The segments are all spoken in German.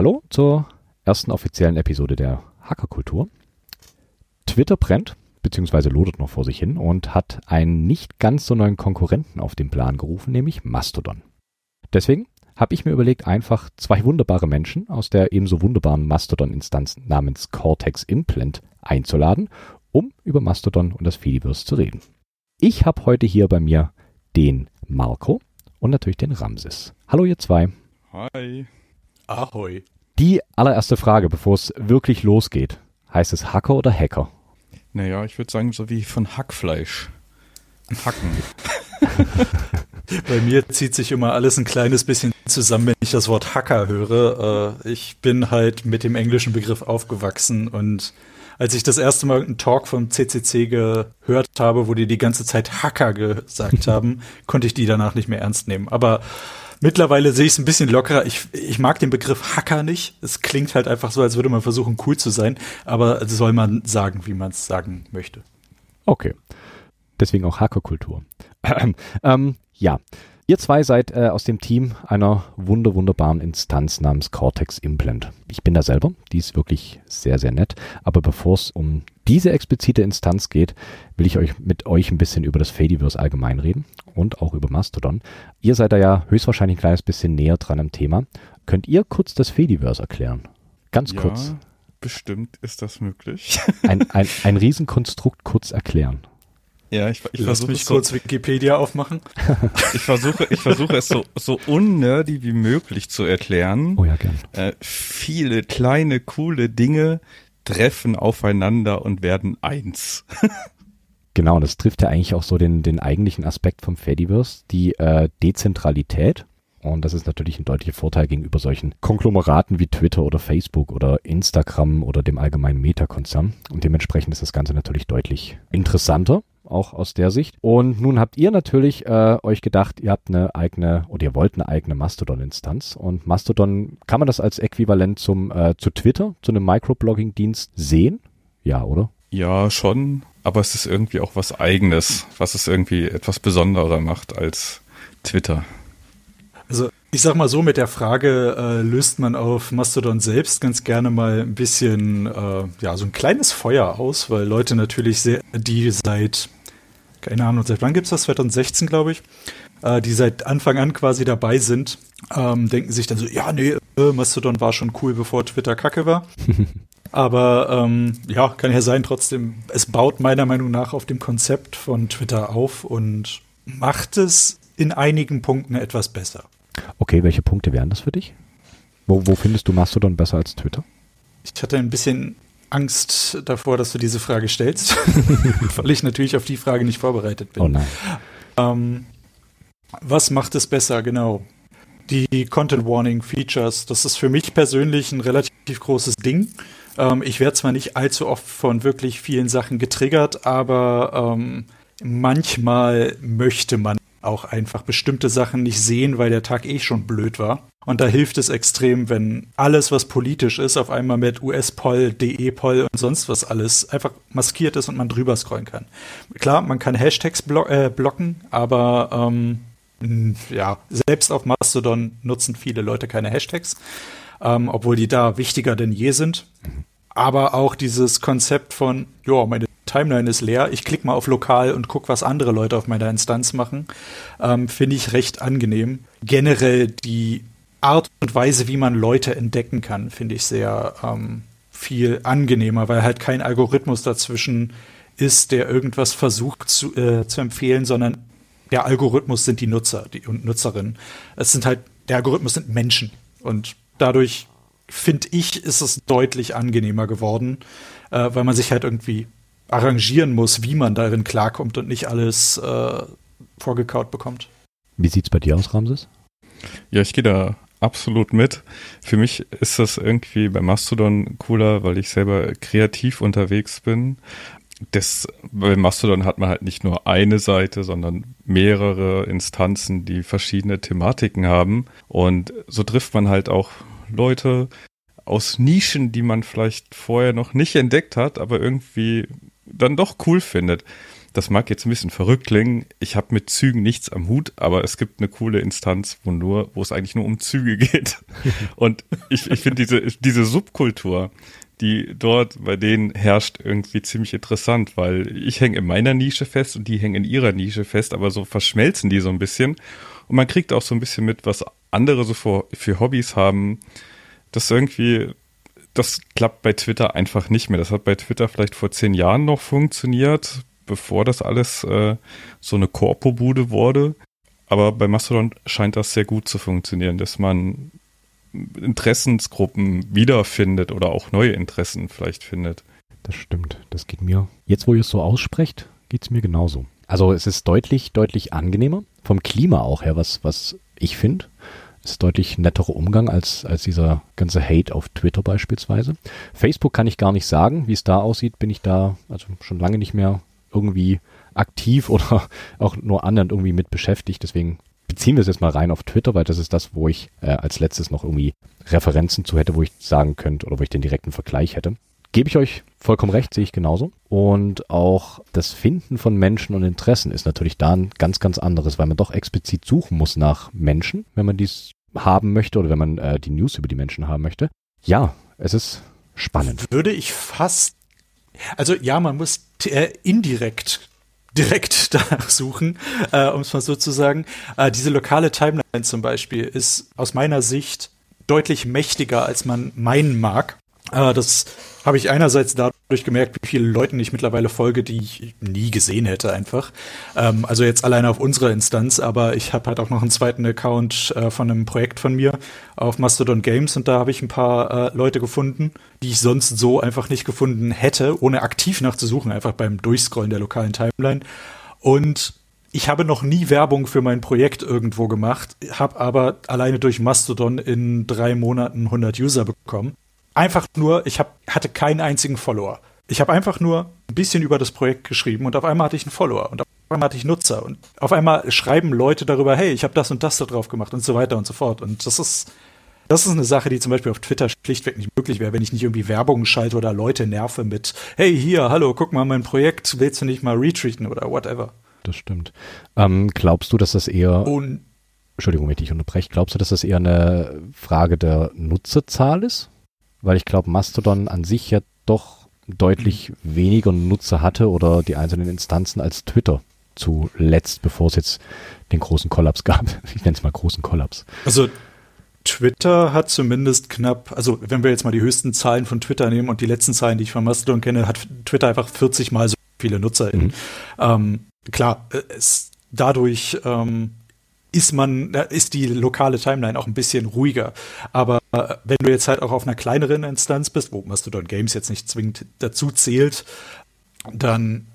Hallo zur ersten offiziellen Episode der Hackerkultur. Twitter brennt, beziehungsweise lodert noch vor sich hin und hat einen nicht ganz so neuen Konkurrenten auf den Plan gerufen, nämlich Mastodon. Deswegen habe ich mir überlegt, einfach zwei wunderbare Menschen aus der ebenso wunderbaren Mastodon-Instanz namens Cortex Implant einzuladen, um über Mastodon und das Fediverse zu reden. Ich habe heute hier bei mir den Marco und natürlich den Ramses. Hallo ihr zwei. Hi. Ahoi. Die allererste Frage, bevor es wirklich losgeht. Heißt es Hacker oder Hacker? Naja, ich würde sagen, so wie von Hackfleisch. Hacken. Bei mir zieht sich immer alles ein kleines bisschen zusammen, wenn ich das Wort Hacker höre. Ich bin halt mit dem englischen Begriff aufgewachsen und als ich das erste Mal einen Talk vom CCC gehört habe, wo die ganze Zeit Hacker gesagt haben, konnte ich die danach nicht mehr ernst nehmen. Aber mittlerweile sehe ich es ein bisschen lockerer. Ich mag den Begriff Hacker nicht. Es klingt halt einfach so, als würde man versuchen, cool zu sein. Aber soll man sagen, wie man es sagen möchte. Okay. Deswegen auch Hackerkultur. Ja. Ihr zwei seid aus dem Team einer wunderbaren Instanz namens Cortex Implant. Ich bin da selber. Die ist wirklich sehr, sehr nett. Aber bevor es um diese explizite Instanz geht, will ich mit euch ein bisschen über das Fediverse allgemein reden und auch über Mastodon. Ihr seid da ja höchstwahrscheinlich ein kleines bisschen näher dran am Thema. Könnt ihr kurz das Fediverse erklären? Ganz kurz. Bestimmt ist das möglich. Ein Riesenkonstrukt kurz erklären. Ja, ich versuche mich kurz Wikipedia aufmachen. Ich versuche es so unnerdy wie möglich zu erklären. Oh ja, gern. Viele kleine, coole Dinge treffen aufeinander und werden eins. Genau, und das trifft ja eigentlich auch so den eigentlichen Aspekt vom Fediverse, die Dezentralität. Und das ist natürlich ein deutlicher Vorteil gegenüber solchen Konglomeraten wie Twitter oder Facebook oder Instagram oder dem allgemeinen Meta-Konzern. Und dementsprechend ist das Ganze natürlich deutlich interessanter, auch aus der Sicht. Und nun habt ihr natürlich euch gedacht, ihr wollt eine eigene Mastodon-Instanz. Und Mastodon, kann man das als Äquivalent zu Twitter, zu einem Microblogging-Dienst sehen? Ja, oder? Ja, schon. Aber es ist irgendwie auch was Eigenes, was es irgendwie etwas besonderer macht als Twitter. Also ich sag mal so, mit der Frage löst man auf Mastodon selbst ganz gerne mal ein bisschen, so ein kleines Feuer aus, weil Leute natürlich seit wann gibt's das? 2016, glaube ich. Die seit Anfang an quasi dabei sind, denken sich dann so, ja, nee, Mastodon war schon cool, bevor Twitter kacke war. Aber kann ja sein, trotzdem, es baut meiner Meinung nach auf dem Konzept von Twitter auf und macht es in einigen Punkten etwas besser. Okay, welche Punkte wären das für dich? Wo findest du Mastodon besser als Twitter? Ich hatte ein bisschen Angst davor, dass du diese Frage stellst, weil ich natürlich auf die Frage nicht vorbereitet bin. Oh nein. Was macht es besser, genau? Die Content-Warning-Features, das ist für mich persönlich ein relativ großes Ding. Ich werde zwar nicht allzu oft von wirklich vielen Sachen getriggert, aber manchmal möchte man auch einfach bestimmte Sachen nicht sehen, weil der Tag schon blöd war. Und da hilft es extrem, wenn alles, was politisch ist, auf einmal mit US-Poll, DE-Poll und sonst was alles einfach maskiert ist und man drüber scrollen kann. Klar, man kann Hashtags blocken, aber selbst auf Mastodon nutzen viele Leute keine Hashtags, obwohl die da wichtiger denn je sind. Aber auch dieses Konzept von, meine Timeline ist leer, ich klicke mal auf lokal und gucke, was andere Leute auf meiner Instanz machen, finde ich recht angenehm. Generell die Art und Weise, wie man Leute entdecken kann, finde ich sehr viel angenehmer, weil halt kein Algorithmus dazwischen ist, der irgendwas versucht zu empfehlen, sondern der Algorithmus sind die Nutzer und Nutzerinnen. Der Algorithmus sind Menschen und dadurch, finde ich, ist es deutlich angenehmer geworden, weil man sich halt irgendwie arrangieren muss, wie man darin klarkommt und nicht alles vorgekaut bekommt. Wie sieht's bei dir aus, Ramses? Ja, ich gehe da absolut mit. Für mich ist das irgendwie bei Mastodon cooler, weil ich selber kreativ unterwegs bin. Bei Mastodon hat man halt nicht nur eine Seite, sondern mehrere Instanzen, die verschiedene Thematiken haben. Und so trifft man halt auch Leute aus Nischen, die man vielleicht vorher noch nicht entdeckt hat, aber irgendwie dann doch cool findet. Das mag jetzt ein bisschen verrückt klingen. Ich habe mit Zügen nichts am Hut, aber es gibt eine coole Instanz, wo es eigentlich nur um Züge geht. Und ich finde diese Subkultur, die dort bei denen herrscht, irgendwie ziemlich interessant, weil ich hänge in meiner Nische fest und die hängen in ihrer Nische fest, aber so verschmelzen die so ein bisschen. Und man kriegt auch so ein bisschen mit, was andere so für Hobbys haben. Das klappt bei Twitter einfach nicht mehr. Das hat bei Twitter vielleicht vor 10 Jahren noch funktioniert, bevor das alles so eine Korpobude wurde. Aber bei Mastodon scheint das sehr gut zu funktionieren, dass man Interessensgruppen wiederfindet oder auch neue Interessen vielleicht findet. Das stimmt, das geht mir. Jetzt, wo ihr es so aussprecht, geht es mir genauso. Also es ist deutlich, deutlich angenehmer. Vom Klima auch her, was ich finde. Ist deutlich netterer Umgang als dieser ganze Hate auf Twitter beispielsweise. Facebook kann ich gar nicht sagen, wie es da aussieht, bin ich da also schon lange nicht mehr irgendwie aktiv oder auch nur anderen irgendwie mit beschäftigt. Deswegen beziehen wir es jetzt mal rein auf Twitter, weil das ist das, wo ich als letztes noch irgendwie Referenzen zu hätte, wo ich sagen könnte oder wo ich den direkten Vergleich hätte. Gebe ich euch vollkommen recht, sehe ich genauso. Und auch das Finden von Menschen und Interessen ist natürlich da ein ganz, ganz anderes, weil man doch explizit suchen muss nach Menschen, wenn man dies haben möchte oder wenn man die News über die Menschen haben möchte. Ja, es ist spannend. Würde ich fast, also ja, man muss direkt danach suchen, um es mal so zu sagen. Diese lokale Timeline zum Beispiel ist aus meiner Sicht deutlich mächtiger, als man meinen mag. Das habe ich einerseits dadurch gemerkt, wie viele Leuten ich mittlerweile folge, die ich nie gesehen hätte einfach. Also jetzt alleine auf unserer Instanz, aber ich habe halt auch noch einen zweiten Account von einem Projekt von mir auf Mastodon Games und da habe ich ein paar Leute gefunden, die ich sonst so einfach nicht gefunden hätte, ohne aktiv nachzusuchen, einfach beim Durchscrollen der lokalen Timeline. Und ich habe noch nie Werbung für mein Projekt irgendwo gemacht, habe aber alleine durch Mastodon in 3 Monaten 100 User bekommen. Einfach nur, hatte keinen einzigen Follower. Ich habe einfach nur ein bisschen über das Projekt geschrieben und auf einmal hatte ich einen Follower und auf einmal hatte ich Nutzer und auf einmal schreiben Leute darüber, hey, ich habe das und das da drauf gemacht und so weiter und so fort. Und das ist eine Sache, die zum Beispiel auf Twitter schlichtweg nicht möglich wäre, wenn ich nicht irgendwie Werbung schalte oder Leute nerve mit, hey, hier, hallo, guck mal mein Projekt, willst du nicht mal retweeten oder whatever. Das stimmt. Glaubst du, dass das eher... Entschuldigung, wenn ich dich unterbreche. Glaubst du, dass das eher eine Frage der Nutzerzahl ist? Weil ich glaube, Mastodon an sich ja doch deutlich weniger Nutzer hatte oder die einzelnen Instanzen als Twitter zuletzt, bevor es jetzt den großen Kollaps gab. Ich nenne es mal großen Kollaps. Also Twitter hat zumindest knapp, also wenn wir jetzt mal die höchsten Zahlen von Twitter nehmen und die letzten Zahlen, die ich von Mastodon kenne, hat Twitter einfach 40 Mal so viele NutzerInnen. Klar, dadurch ist die lokale Timeline auch ein bisschen ruhiger. Aber wenn du jetzt halt auch auf einer kleineren Instanz bist, wo Mastodon Games jetzt nicht zwingend dazu zählt, dann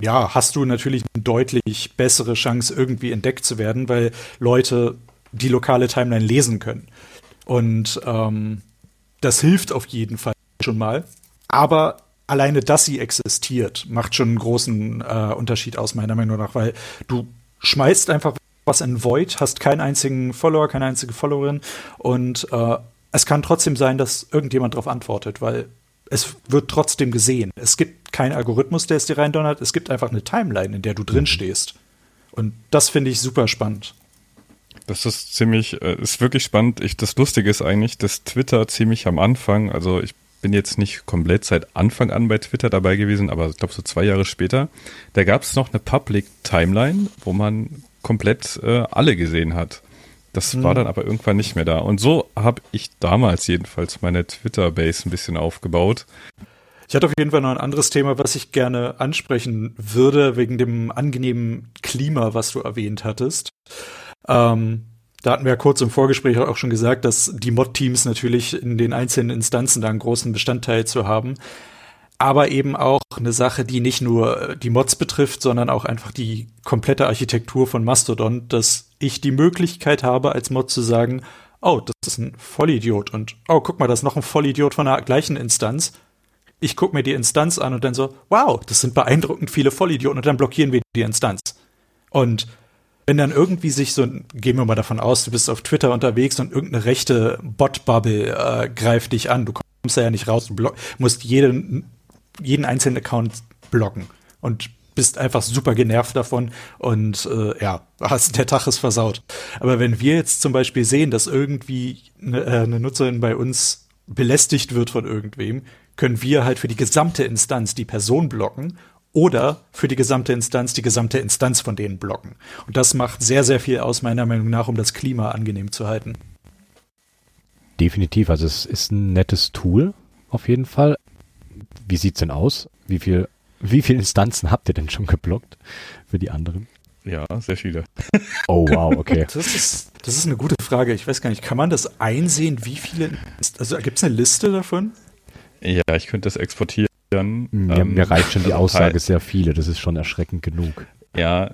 ja, hast du natürlich eine deutlich bessere Chance, irgendwie entdeckt zu werden, weil Leute die lokale Timeline lesen können. Und das hilft auf jeden Fall schon mal. Aber alleine, dass sie existiert, macht schon einen großen Unterschied aus, meiner Meinung nach, weil du schmeißt einfach was in Void, hast keinen einzigen Follower, keine einzige Followerin und es kann trotzdem sein, dass irgendjemand darauf antwortet, weil es wird trotzdem gesehen. Es gibt keinen Algorithmus, der es dir reindonnert, es gibt einfach eine Timeline, in der du drin stehst und das finde ich super spannend. Das ist ist wirklich spannend. Das Lustige ist eigentlich, dass Twitter ziemlich am Anfang, also ich bin jetzt nicht komplett seit Anfang an bei Twitter dabei gewesen, aber ich glaube so 2 Jahre später, da gab es noch eine Public Timeline, wo man komplett alle gesehen hat. Das war dann aber irgendwann nicht mehr da. Und so habe ich damals jedenfalls meine Twitter-Base ein bisschen aufgebaut. Ich hatte auf jeden Fall noch ein anderes Thema, was ich gerne ansprechen würde, wegen dem angenehmen Klima, was du erwähnt hattest. Da hatten wir ja kurz im Vorgespräch auch schon gesagt, dass die Mod-Teams natürlich in den einzelnen Instanzen da einen großen Bestandteil zu haben. Aber eben auch eine Sache, die nicht nur die Mods betrifft, sondern auch einfach die komplette Architektur von Mastodon, dass ich die Möglichkeit habe, als Mod zu sagen, oh, das ist ein Vollidiot und oh, guck mal, das ist noch ein Vollidiot von der gleichen Instanz. Ich guck mir die Instanz an und dann so, wow, das sind beeindruckend viele Vollidioten und dann blockieren wir die Instanz. Und wenn dann irgendwie sich so, gehen wir mal davon aus, du bist auf Twitter unterwegs und irgendeine rechte Bot-Bubble greift dich an, du kommst da ja nicht raus, du musst jeden einzelnen Account blocken. Und bist einfach super genervt davon und ja, der Tag ist versaut. Aber wenn wir jetzt zum Beispiel sehen, dass irgendwie eine Nutzerin bei uns belästigt wird von irgendwem, können wir halt für die gesamte Instanz die Person blocken oder für die gesamte Instanz von denen blocken. Und das macht sehr, sehr viel aus, meiner Meinung nach, um das Klima angenehm zu halten. Definitiv, also es ist ein nettes Tool auf jeden Fall. Wie sieht's denn aus? Wie viele Instanzen habt ihr denn schon geblockt für die anderen? Ja, sehr viele. Oh, wow, okay. Das ist eine gute Frage. Ich weiß gar nicht, kann man das einsehen, wie viele? Also gibt es eine Liste davon? Ja, ich könnte das exportieren. Mir reicht schon die Aussage sehr viele. Das ist schon erschreckend genug. Ja,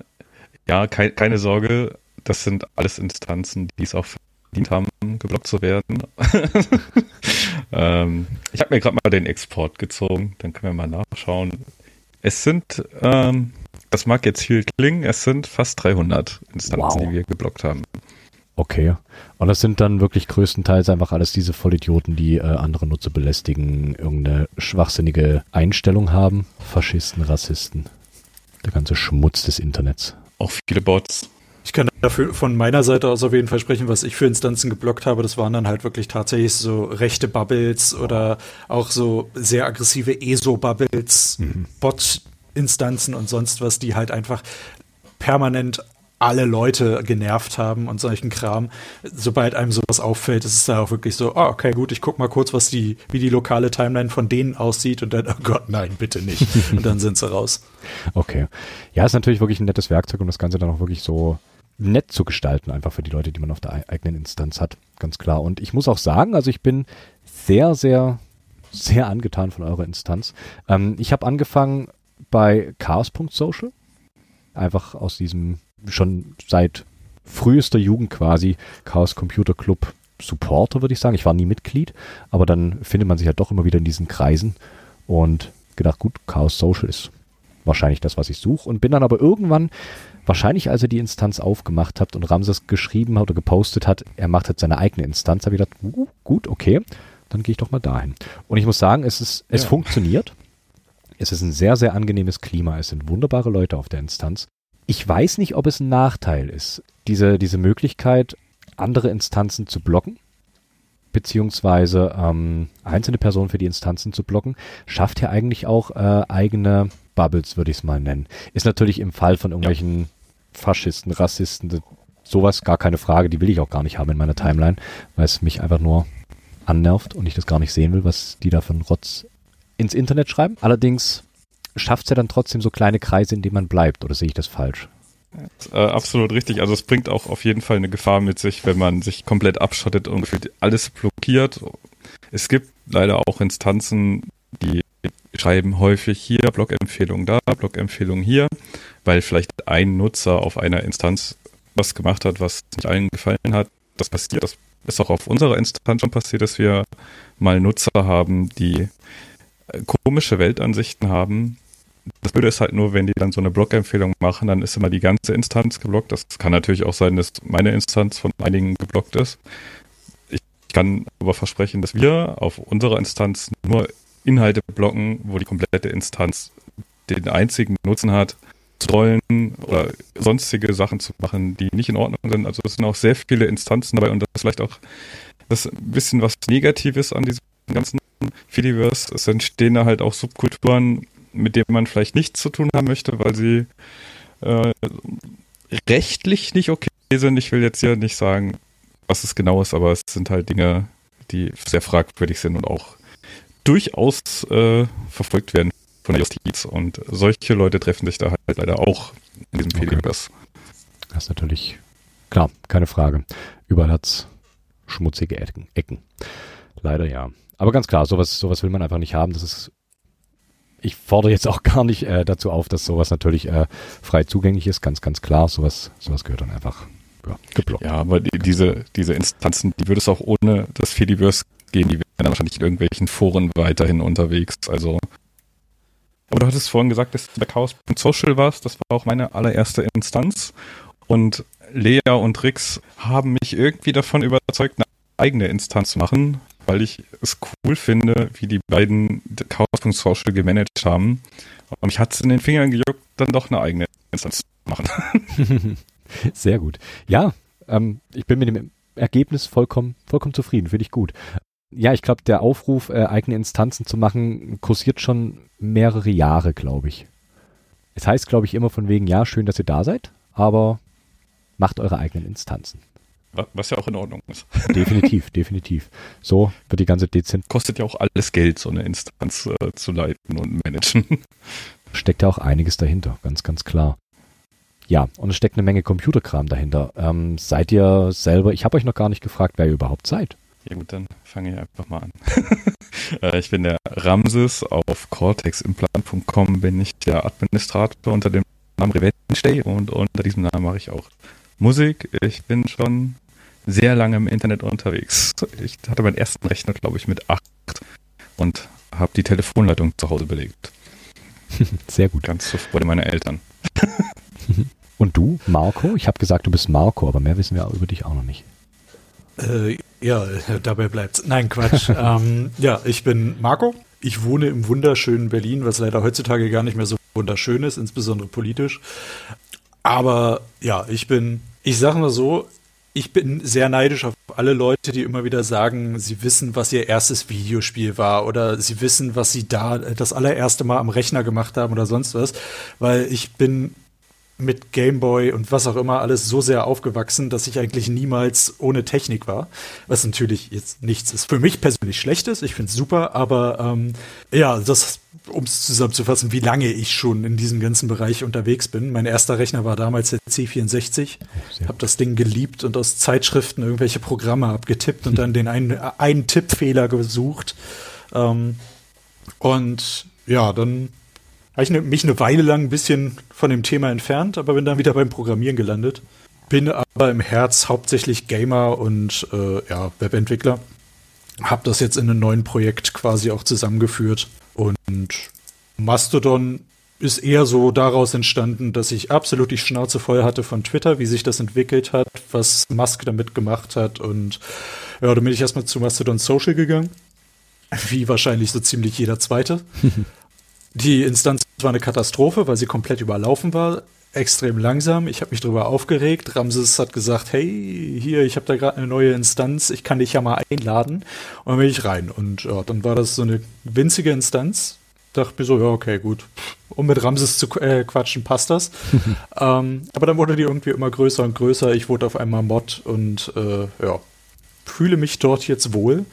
keine Sorge. Das sind alles Instanzen, die es auch verdient haben, geblockt zu werden. Ich habe mir gerade mal den Export gezogen. Dann können wir mal nachschauen. Es sind, das mag jetzt viel klingen, es sind fast 300 Instanzen, wow, die wir geblockt haben. Okay. Und das sind dann wirklich größtenteils einfach alles diese Vollidioten, die andere Nutzer belästigen, irgendeine schwachsinnige Einstellung haben. Faschisten, Rassisten. Der ganze Schmutz des Internets. Auch viele Bots. Ich kann dafür von meiner Seite aus auf jeden Fall sprechen, was ich für Instanzen geblockt habe. Das waren dann halt wirklich tatsächlich so rechte Bubbles oder auch so sehr aggressive ESO-Bubbles, Bot-Instanzen und sonst was, die halt einfach permanent alle Leute genervt haben und solchen Kram. Sobald einem sowas auffällt, ist es da auch wirklich so, oh, okay, gut, ich guck mal kurz, wie die lokale Timeline von denen aussieht und dann, oh Gott, nein, bitte nicht. Und dann sind sie raus. Okay. Ja, ist natürlich wirklich ein nettes Werkzeug, um das Ganze dann auch wirklich so nett zu gestalten, einfach für die Leute, die man auf der eigenen Instanz hat. Ganz klar. Und ich muss auch sagen, also ich bin sehr, sehr, sehr angetan von eurer Instanz. Ich habe angefangen bei Chaos.social. Einfach aus diesem schon seit frühester Jugend quasi Chaos Computer Club Supporter, würde ich sagen. Ich war nie Mitglied, aber dann findet man sich ja doch immer wieder in diesen Kreisen und gedacht, gut, Chaos Social ist wahrscheinlich das, was ich suche, und bin dann aber irgendwann, wahrscheinlich als ihr die Instanz aufgemacht habt und Ramses geschrieben hat oder gepostet hat, er macht jetzt seine eigene Instanz, habe ich gedacht, gut, okay, dann gehe ich doch mal dahin. Und ich muss sagen, es funktioniert. Es ist ein sehr, sehr angenehmes Klima. Es sind wunderbare Leute auf der Instanz. Ich weiß nicht, ob es ein Nachteil ist, diese Möglichkeit, andere Instanzen zu blocken, beziehungsweise einzelne Personen für die Instanzen zu blocken, schafft ja eigentlich auch eigene Bubbles, würde ich es mal nennen. Ist natürlich im Fall von irgendwelchen Faschisten, Rassisten, sowas gar keine Frage. Die will ich auch gar nicht haben in meiner Timeline, weil es mich einfach nur annervt und ich das gar nicht sehen will, was die da für einen Rotz ins Internet schreiben. Allerdings schafft es ja dann trotzdem so kleine Kreise, in denen man bleibt, oder sehe ich das falsch? Absolut richtig. Also es bringt auch auf jeden Fall eine Gefahr mit sich, wenn man sich komplett abschottet und alles blockiert. Es gibt leider auch Instanzen, die schreiben häufig hier Blog-Empfehlung da, Blog-Empfehlung hier, weil vielleicht ein Nutzer auf einer Instanz was gemacht hat, was nicht allen gefallen hat. Das passiert. Das ist auch auf unserer Instanz schon passiert, dass wir mal Nutzer haben, die komische Weltansichten haben. Das Blöde ist halt nur, wenn die dann so eine Blog-Empfehlung machen, dann ist immer die ganze Instanz geblockt. Das kann natürlich auch sein, dass meine Instanz von einigen geblockt ist. Ich kann aber versprechen, dass wir auf unserer Instanz nur Inhalte blocken, wo die komplette Instanz den einzigen Nutzen hat, Trollen oder sonstige Sachen zu machen, die nicht in Ordnung sind. Also es sind auch sehr viele Instanzen dabei und das ist vielleicht auch das ein bisschen was Negatives an diesem ganzen Fediverse. Es entstehen da halt auch Subkulturen, mit denen man vielleicht nichts zu tun haben möchte, weil sie rechtlich nicht okay sind. Ich will jetzt hier nicht sagen, was es genau ist, aber es sind halt Dinge, die sehr fragwürdig sind und auch durchaus verfolgt werden von der Justiz. Und solche Leute treffen sich da halt leider auch in diesem Fediverse. Das ist natürlich klar, keine Frage. Überall hat es schmutzige Ecken. Leider ja. Aber ganz klar, sowas will man einfach nicht haben. Das ist, ich fordere jetzt auch gar nicht dazu auf, dass sowas natürlich frei zugänglich ist. Ganz, ganz klar, sowas gehört dann einfach geblockt. Ja, aber diese Instanzen, die würde es auch ohne das Fediverse geben. Die wären dann wahrscheinlich in irgendwelchen Foren weiterhin unterwegs. Also, aber du hattest vorhin gesagt, dass du bei Chaos.social warst. Das war auch meine allererste Instanz. Und Lea und Rix haben mich irgendwie davon überzeugt, eine eigene Instanz zu machen, weil ich es cool finde, wie die beiden Chaos.social gemanagt haben. Und mich hat es in den Fingern gejuckt, dann doch eine eigene Instanz machen. Sehr gut. Ja, ich bin mit dem Ergebnis vollkommen zufrieden, finde ich gut. Ja, ich glaube, der Aufruf, eigene Instanzen zu machen, kursiert schon mehrere Jahre, glaube ich. Es heißt, glaube ich, immer von wegen, ja, schön, dass ihr da seid, aber macht eure eigenen Instanzen. Was ja auch in Ordnung ist. Definitiv. So wird die ganze dezent. Kostet ja auch alles Geld, so eine Instanz zu leiten und managen. Steckt ja auch einiges dahinter, ganz, ganz klar. Ja, und es steckt eine Menge Computerkram dahinter. Seid ihr selber, ich habe euch noch gar nicht gefragt, wer ihr überhaupt seid. Ja gut, dann fange ich einfach mal an. Ich bin der Ramses, auf corteximplant.com bin ich der Administrator unter dem Namen Revengeday und unter diesem Namen mache ich auch Musik. Ich bin schon sehr lange im Internet unterwegs. Ich hatte meinen ersten Rechner, glaube ich, mit 8 und habe die Telefonleitung zu Hause belegt. Sehr gut. Ganz zur Freude meiner Eltern. Und du, Marco? Ich habe gesagt, du bist Marco, aber mehr wissen wir über dich auch noch nicht. Ja, dabei bleibt's. Nein, Quatsch. Ja, ich bin Marco. Ich wohne im wunderschönen Berlin, was leider heutzutage gar nicht mehr so wunderschön ist, insbesondere politisch. Aber ja, ich sag mal so, ich bin sehr neidisch auf alle Leute, die immer wieder sagen, sie wissen, was ihr erstes Videospiel war oder sie wissen, was sie da das allererste Mal am Rechner gemacht haben oder sonst was, weil ich bin mit Gameboy und was auch immer alles so sehr aufgewachsen, dass ich eigentlich niemals ohne Technik war, was natürlich jetzt nichts ist. Für mich persönlich schlecht ist, ich find's super, aber ja, das, um es zusammenzufassen, wie lange ich schon in diesem ganzen Bereich unterwegs bin. Mein erster Rechner war damals der C64, habe das Ding geliebt und aus Zeitschriften irgendwelche Programme abgetippt und dann den einen Tippfehler gesucht. Und ja, dann habe ich mich eine Weile lang ein bisschen von dem Thema entfernt, aber bin dann wieder beim Programmieren gelandet. Bin aber im Herz hauptsächlich Gamer und Webentwickler. Habe das jetzt in einem neuen Projekt quasi auch zusammengeführt. Und Mastodon ist eher so daraus entstanden, dass ich absolut die Schnauze voll hatte von Twitter, wie sich das entwickelt hat, was Musk damit gemacht hat. Und ja, dann bin ich erstmal zu Mastodon.social gegangen, wie wahrscheinlich so ziemlich jeder Zweite. Die Instanz war eine Katastrophe, weil sie komplett überlaufen war, extrem langsam. Ich habe mich darüber aufgeregt. Ramses hat gesagt, hey, hier, ich habe da gerade eine neue Instanz, ich kann dich ja mal einladen. Und dann bin ich rein. Und ja, dann war das so eine winzige Instanz. Dachte mir so, ja, okay, gut. Um mit Ramses zu quatschen, passt das. Aber dann wurde die irgendwie immer größer und größer. Ich wurde auf einmal Mod und fühle mich dort jetzt wohl.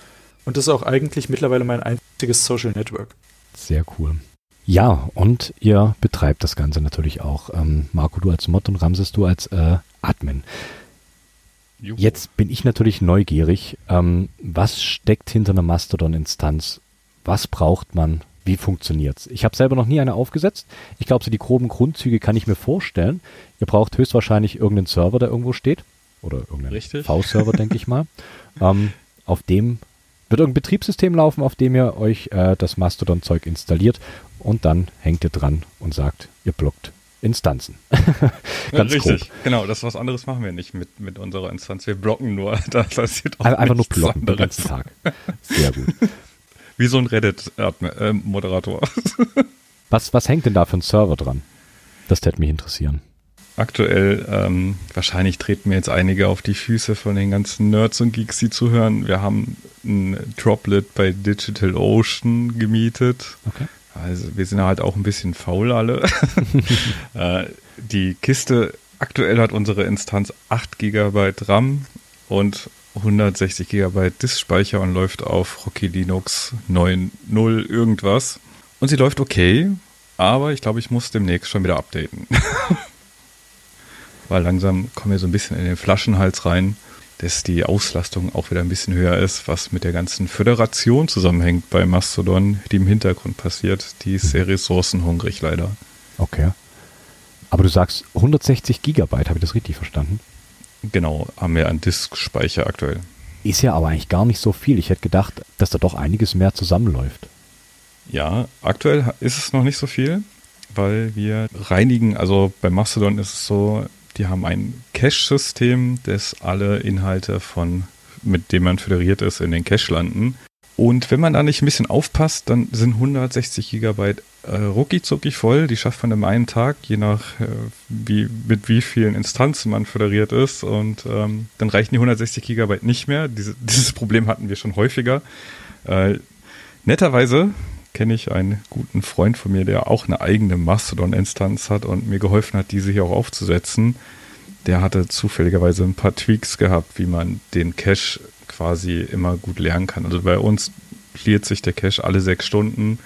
Und das ist auch eigentlich mittlerweile mein einziges Social Network. Sehr cool. Ja, und ihr betreibt das Ganze natürlich auch. Marco, du als Mod und Ramses, du als Admin. Juhu. Jetzt bin ich natürlich neugierig. Was steckt hinter einer Mastodon-Instanz? Was braucht man? Wie funktioniert's? Ich habe selber noch nie eine aufgesetzt. Ich glaube, so die groben Grundzüge kann ich mir vorstellen. Ihr braucht höchstwahrscheinlich irgendeinen Server, der irgendwo steht. Oder irgendeinen V-Server, denke ich mal. Auf dem wird irgendein Betriebssystem laufen, auf dem ihr euch das Mastodon-Zeug installiert. Und dann hängt ihr dran und sagt, ihr blockt Instanzen. Ganz richtig, grob. Genau. Das was anderes machen wir nicht mit unserer Instanz. Wir blocken nur. Das passiert auch einfach nur blocken anderes. Den ganzen Tag. Sehr gut. Wie so ein Reddit-Moderator. Was hängt denn da für ein Server dran? Das hätte mich interessieren. Aktuell, wahrscheinlich treten mir jetzt einige auf die Füße von den ganzen Nerds und Geeks, die zuhören. Wir haben ein Droplet bei DigitalOcean gemietet. Okay. Also wir sind halt auch ein bisschen faul alle. Die Kiste, aktuell hat unsere Instanz 8 GB RAM und 160 GB Disk-Speicher und läuft auf Rocky Linux 9.0 irgendwas. Und sie läuft okay, aber ich glaube, ich muss demnächst schon wieder updaten. Weil langsam kommen wir so ein bisschen in den Flaschenhals rein, dass die Auslastung auch wieder ein bisschen höher ist, was mit der ganzen Föderation zusammenhängt bei Mastodon, die im Hintergrund passiert. Die ist sehr ressourcenhungrig leider. Okay. Aber du sagst 160 Gigabyte, habe ich das richtig verstanden? Genau, haben wir an Disk-Speicher aktuell. Ist ja aber eigentlich gar nicht so viel. Ich hätte gedacht, dass da doch einiges mehr zusammenläuft. Ja, aktuell ist es noch nicht so viel, weil wir reinigen. Also bei Mastodon ist es so, die haben ein Cache-System, das alle Inhalte mit dem man föderiert ist, in den Cache landen. Und wenn man da nicht ein bisschen aufpasst, dann sind 160 Gigabyte rucki-zucki voll. Die schafft man in einem Tag, je nach mit wie vielen Instanzen man föderiert ist. Und dann reichen die 160 Gigabyte nicht mehr. Dieses Problem hatten wir schon häufiger. Netterweise kenne ich einen guten Freund von mir, der auch eine eigene Mastodon-Instanz hat und mir geholfen hat, diese hier auch aufzusetzen. Der hatte zufälligerweise ein paar Tweaks gehabt, wie man den Cache quasi immer gut lernen kann. Also bei uns cleart sich der Cache alle 6 Stunden,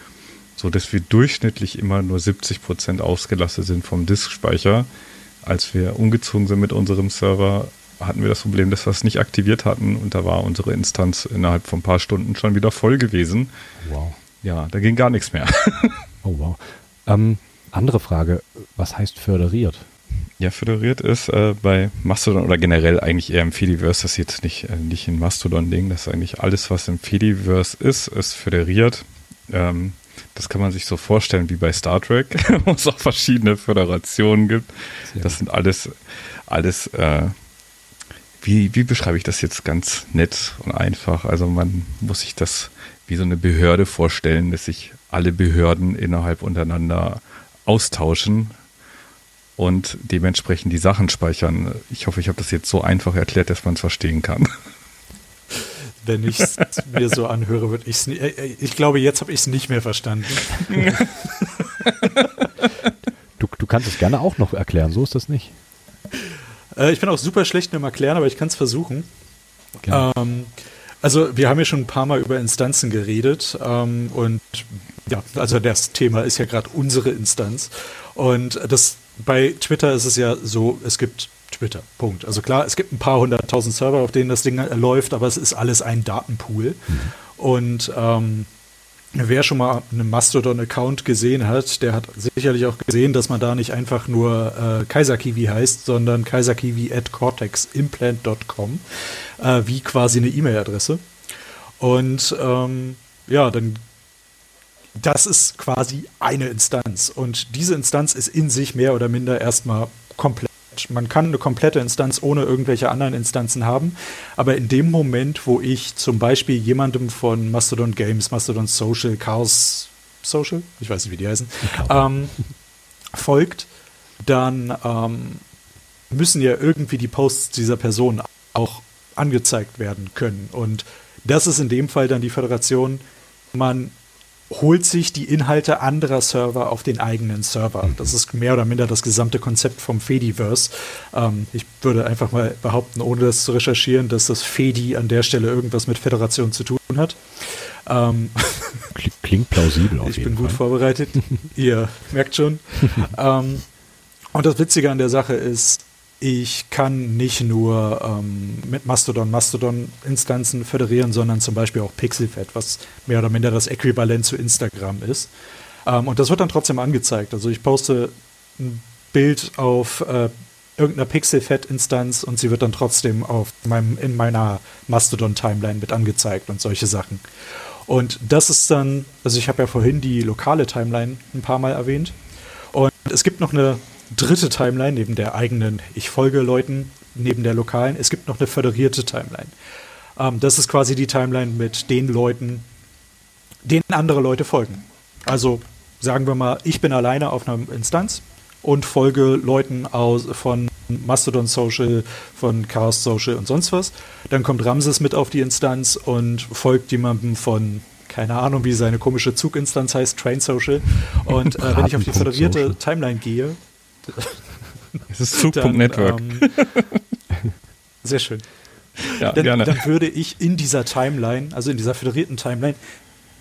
sodass wir durchschnittlich immer nur 70% ausgelastet sind vom Diskspeicher. Als wir umgezogen sind mit unserem Server, hatten wir das Problem, dass wir es nicht aktiviert hatten und da war unsere Instanz innerhalb von ein paar Stunden schon wieder voll gewesen. Wow. Ja, da ging gar nichts mehr. Oh wow. Andere Frage, was heißt föderiert? Ja, föderiert ist bei Mastodon oder generell eigentlich eher im Fediverse, das ist jetzt nicht ein Mastodon-Ding, das ist eigentlich alles, was im Fediverse ist, ist föderiert. Das kann man sich so vorstellen wie bei Star Trek, wo es auch verschiedene Föderationen gibt. Sehr das gut. Sind alles wie beschreibe ich das jetzt ganz nett und einfach? Also man muss sich das wie so eine Behörde vorstellen, dass sich alle Behörden innerhalb untereinander austauschen und dementsprechend die Sachen speichern. Ich hoffe, ich habe das jetzt so einfach erklärt, dass man es verstehen kann. Wenn ich es mir so anhöre, würde ich es nicht. Ich glaube, jetzt habe ich es nicht mehr verstanden. Du kannst es gerne auch noch erklären, so ist das nicht. Ich bin auch super schlecht im Erklären, aber ich kann es versuchen. Genau. Also wir haben ja schon ein paar Mal über Instanzen geredet und ja, also das Thema ist ja gerade unsere Instanz und das bei Twitter ist es ja so, es gibt Twitter, Punkt. Also klar, es gibt ein paar 100.000 Server, auf denen das Ding läuft, aber es ist alles ein Datenpool und wer schon mal einen Mastodon-Account gesehen hat, der hat sicherlich auch gesehen, dass man da nicht einfach nur KaiserKiwi heißt, sondern KaiserKiwi@corteximplant.com, wie quasi eine E-Mail-Adresse. Und ja, dann das ist quasi eine Instanz. Und diese Instanz ist in sich mehr oder minder erstmal komplett. Man kann eine komplette Instanz ohne irgendwelche anderen Instanzen haben, aber in dem Moment, wo ich zum Beispiel jemandem von Mastodon Games, Mastodon Social, Chaos.social, ich weiß nicht, wie die heißen, folgt, dann müssen ja irgendwie die Posts dieser Person auch angezeigt werden können. Und das ist in dem Fall dann die Föderation, man holt sich die Inhalte anderer Server auf den eigenen Server. Das ist mehr oder minder das gesamte Konzept vom Fediverse. Ich würde einfach mal behaupten, ohne das zu recherchieren, dass das Fedi an der Stelle irgendwas mit Föderation zu tun hat. Klingt plausibel auf jeden Fall. Ich bin gut vorbereitet. Ihr merkt schon. Und das Witzige an der Sache ist, ich kann nicht nur mit Mastodon-Instanzen föderieren, sondern zum Beispiel auch PixelFed, was mehr oder minder das Äquivalent zu Instagram ist. Und das wird dann trotzdem angezeigt. Also ich poste ein Bild auf irgendeiner PixelFed-Instanz und sie wird dann trotzdem in meiner Mastodon-Timeline mit angezeigt und solche Sachen. Und das ist dann, also ich habe ja vorhin die lokale Timeline ein paar Mal erwähnt. Und es gibt noch eine dritte Timeline neben der eigenen, ich folge Leuten, neben der lokalen. Es gibt noch eine föderierte Timeline. Das ist quasi die Timeline mit den Leuten, denen andere Leute folgen. Also sagen wir mal, ich bin alleine auf einer Instanz und folge Leuten von Mastodon Social, von Chaos Social und sonst was. Dann kommt Ramses mit auf die Instanz und folgt jemandem von, keine Ahnung, wie seine komische Zuginstanz heißt, Train Social. Und wenn ich auf die föderierte Timeline gehe, es ist Zug.network. Sehr schön. Ja, dann würde ich in dieser Timeline, also in dieser föderierten Timeline,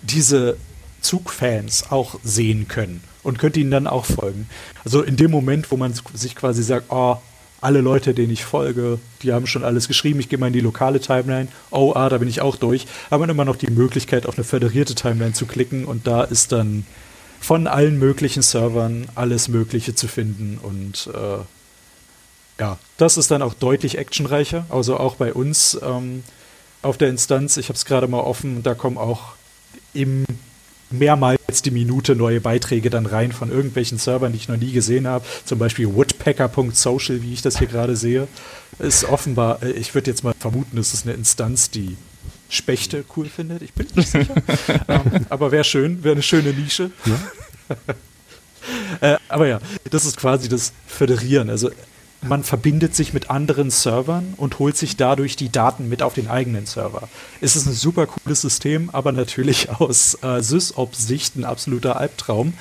diese Zugfans auch sehen können und könnte ihnen dann auch folgen. Also in dem Moment, wo man sich quasi sagt, oh, alle Leute, denen ich folge, die haben schon alles geschrieben, ich gehe mal in die lokale Timeline, oh, da bin ich auch durch, hat man immer noch die Möglichkeit, auf eine föderierte Timeline zu klicken und da ist dann von allen möglichen Servern alles Mögliche zu finden und ja, das ist dann auch deutlich actionreicher, also auch bei uns auf der Instanz, ich habe es gerade mal offen, da kommen auch mehrmals die Minute neue Beiträge dann rein von irgendwelchen Servern, die ich noch nie gesehen habe, zum Beispiel woodpecker.social, wie ich das hier gerade sehe, ist offenbar, ich würde jetzt mal vermuten, das ist eine Instanz, die Spechte cool findet. Ich bin nicht sicher. Aber wäre schön, wäre eine schöne Nische. Ja. Aber ja, das ist quasi das Föderieren. Also man verbindet sich mit anderen Servern und holt sich dadurch die Daten mit auf den eigenen Server. Es ist ein super cooles System, aber natürlich aus SysOps-Sicht ein absoluter Albtraum,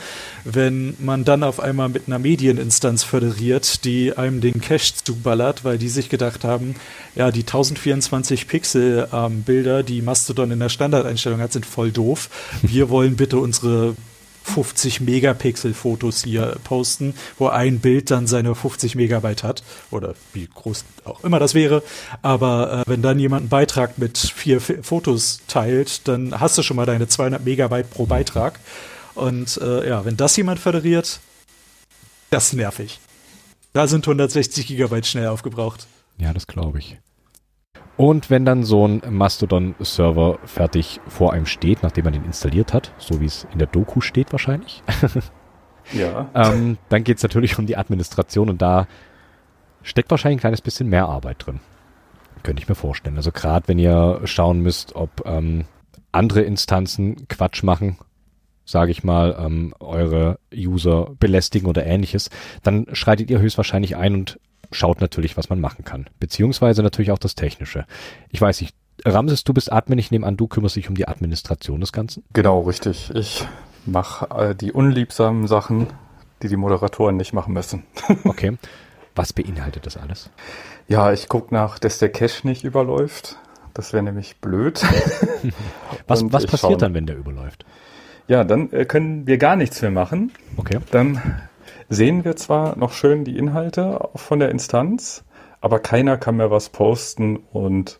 wenn man dann auf einmal mit einer Medieninstanz föderiert, die einem den Cache zuballert, weil die sich gedacht haben, ja, die 1024 Pixel Bilder, die Mastodon in der Standardeinstellung hat, sind voll doof. Wir wollen bitte unsere 50 Megapixel Fotos hier posten, wo ein Bild dann seine 50 Megabyte hat oder wie groß auch immer das wäre, aber wenn dann jemand einen Beitrag mit 4 Fotos teilt, dann hast du schon mal deine 200 Megabyte pro Beitrag und ja, wenn das jemand föderiert, das ist nervig. Da sind 160 Gigabyte schnell aufgebraucht. Ja, das glaube ich. Und wenn dann so ein Mastodon-Server fertig vor einem steht, nachdem man den installiert hat, so wie es in der Doku steht wahrscheinlich, ja. Dann geht es natürlich um die Administration und da steckt wahrscheinlich ein kleines bisschen mehr Arbeit drin. Könnte ich mir vorstellen. Also gerade wenn ihr schauen müsst, ob andere Instanzen Quatsch machen, sage ich mal, eure User belästigen oder ähnliches, dann schreitet ihr höchstwahrscheinlich ein und schaut natürlich, was man machen kann. Beziehungsweise natürlich auch das Technische. Ich weiß nicht, Ramses, du bist Admin, ich nehme an, du kümmerst dich um die Administration des Ganzen? Genau, richtig. Ich mache die unliebsamen Sachen, die die Moderatoren nicht machen müssen. Okay. Was beinhaltet das alles? Ja, ich gucke nach, dass der Cache nicht überläuft. Das wäre nämlich blöd. Was passiert dann, wenn der überläuft? Ja, dann können wir gar nichts mehr machen. Okay. Dann sehen wir zwar noch schön die Inhalte von der Instanz, aber keiner kann mehr was posten und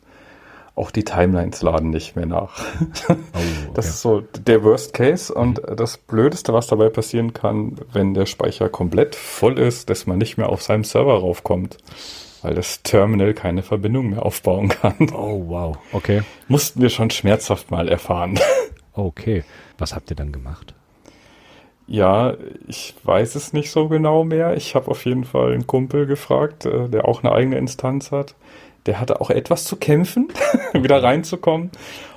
auch die Timelines laden nicht mehr nach. Oh, okay. Das ist so der Worst Case und das Blödeste, was dabei passieren kann, wenn der Speicher komplett voll ist, dass man nicht mehr auf seinem Server raufkommt, weil das Terminal keine Verbindung mehr aufbauen kann. Oh, wow. Okay. Mussten wir schon schmerzhaft mal erfahren. Okay. Was habt ihr dann gemacht? Ja, ich weiß es nicht so genau mehr. Ich habe auf jeden Fall einen Kumpel gefragt, der auch eine eigene Instanz hat. Der hatte auch etwas zu kämpfen, wieder reinzukommen.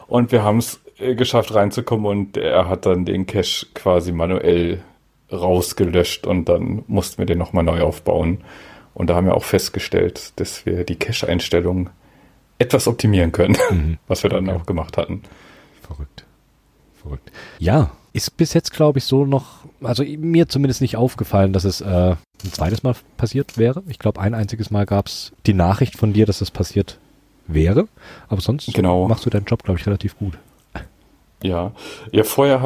Und wir haben es geschafft, reinzukommen. Und er hat dann den Cache quasi manuell rausgelöscht. Und dann mussten wir den nochmal neu aufbauen. Und da haben wir auch festgestellt, dass wir die Cache-Einstellung etwas optimieren können, was wir dann auch gemacht hatten. Verrückt. Ja. Ist bis jetzt, glaube ich, so noch, also mir zumindest nicht aufgefallen, dass es ein zweites Mal passiert wäre. Ich glaube, ein einziges Mal gab es die Nachricht von dir, dass das passiert wäre. Aber sonst machst du deinen Job, glaube ich, relativ gut. Ja, vorher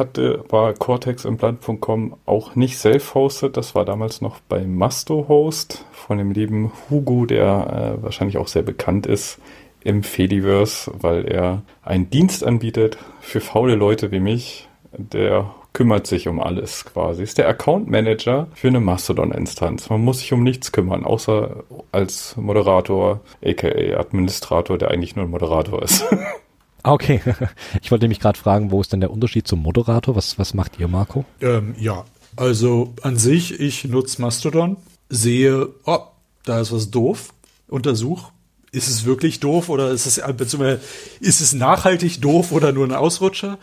war corteximplant.com auch nicht self-hosted. Das war damals noch bei Masto.host von dem lieben Hugo, der wahrscheinlich auch sehr bekannt ist im Fediverse, weil er einen Dienst anbietet für faule Leute wie mich. Der kümmert sich um alles quasi. Ist der Account Manager für eine Mastodon-Instanz. Man muss sich um nichts kümmern, außer als Moderator, a.k.a. Administrator, der eigentlich nur ein Moderator ist. Okay. Ich wollte nämlich gerade fragen, wo ist denn der Unterschied zum Moderator? Was macht ihr, Marco? Ja, also an sich, ich nutze Mastodon, sehe, oh, da ist was doof, untersuche. Ist es wirklich doof oder ist es nachhaltig doof oder nur ein Ausrutscher?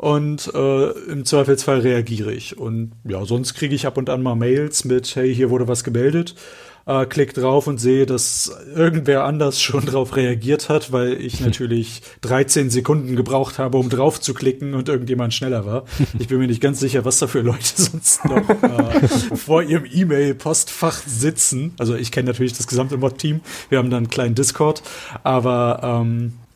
Und im Zweifelsfall reagiere ich. Und ja, sonst kriege ich ab und an mal Mails mit, hey, hier wurde was gemeldet. Klick drauf und sehe, dass irgendwer anders schon drauf reagiert hat, weil ich natürlich 13 Sekunden gebraucht habe, um drauf zu klicken und irgendjemand schneller war. Ich bin mir nicht ganz sicher, was da für Leute sonst noch vor ihrem E-Mail-Postfach sitzen. Also ich kenne natürlich das gesamte Mod-Team. Wir haben da einen kleinen Discord. Aber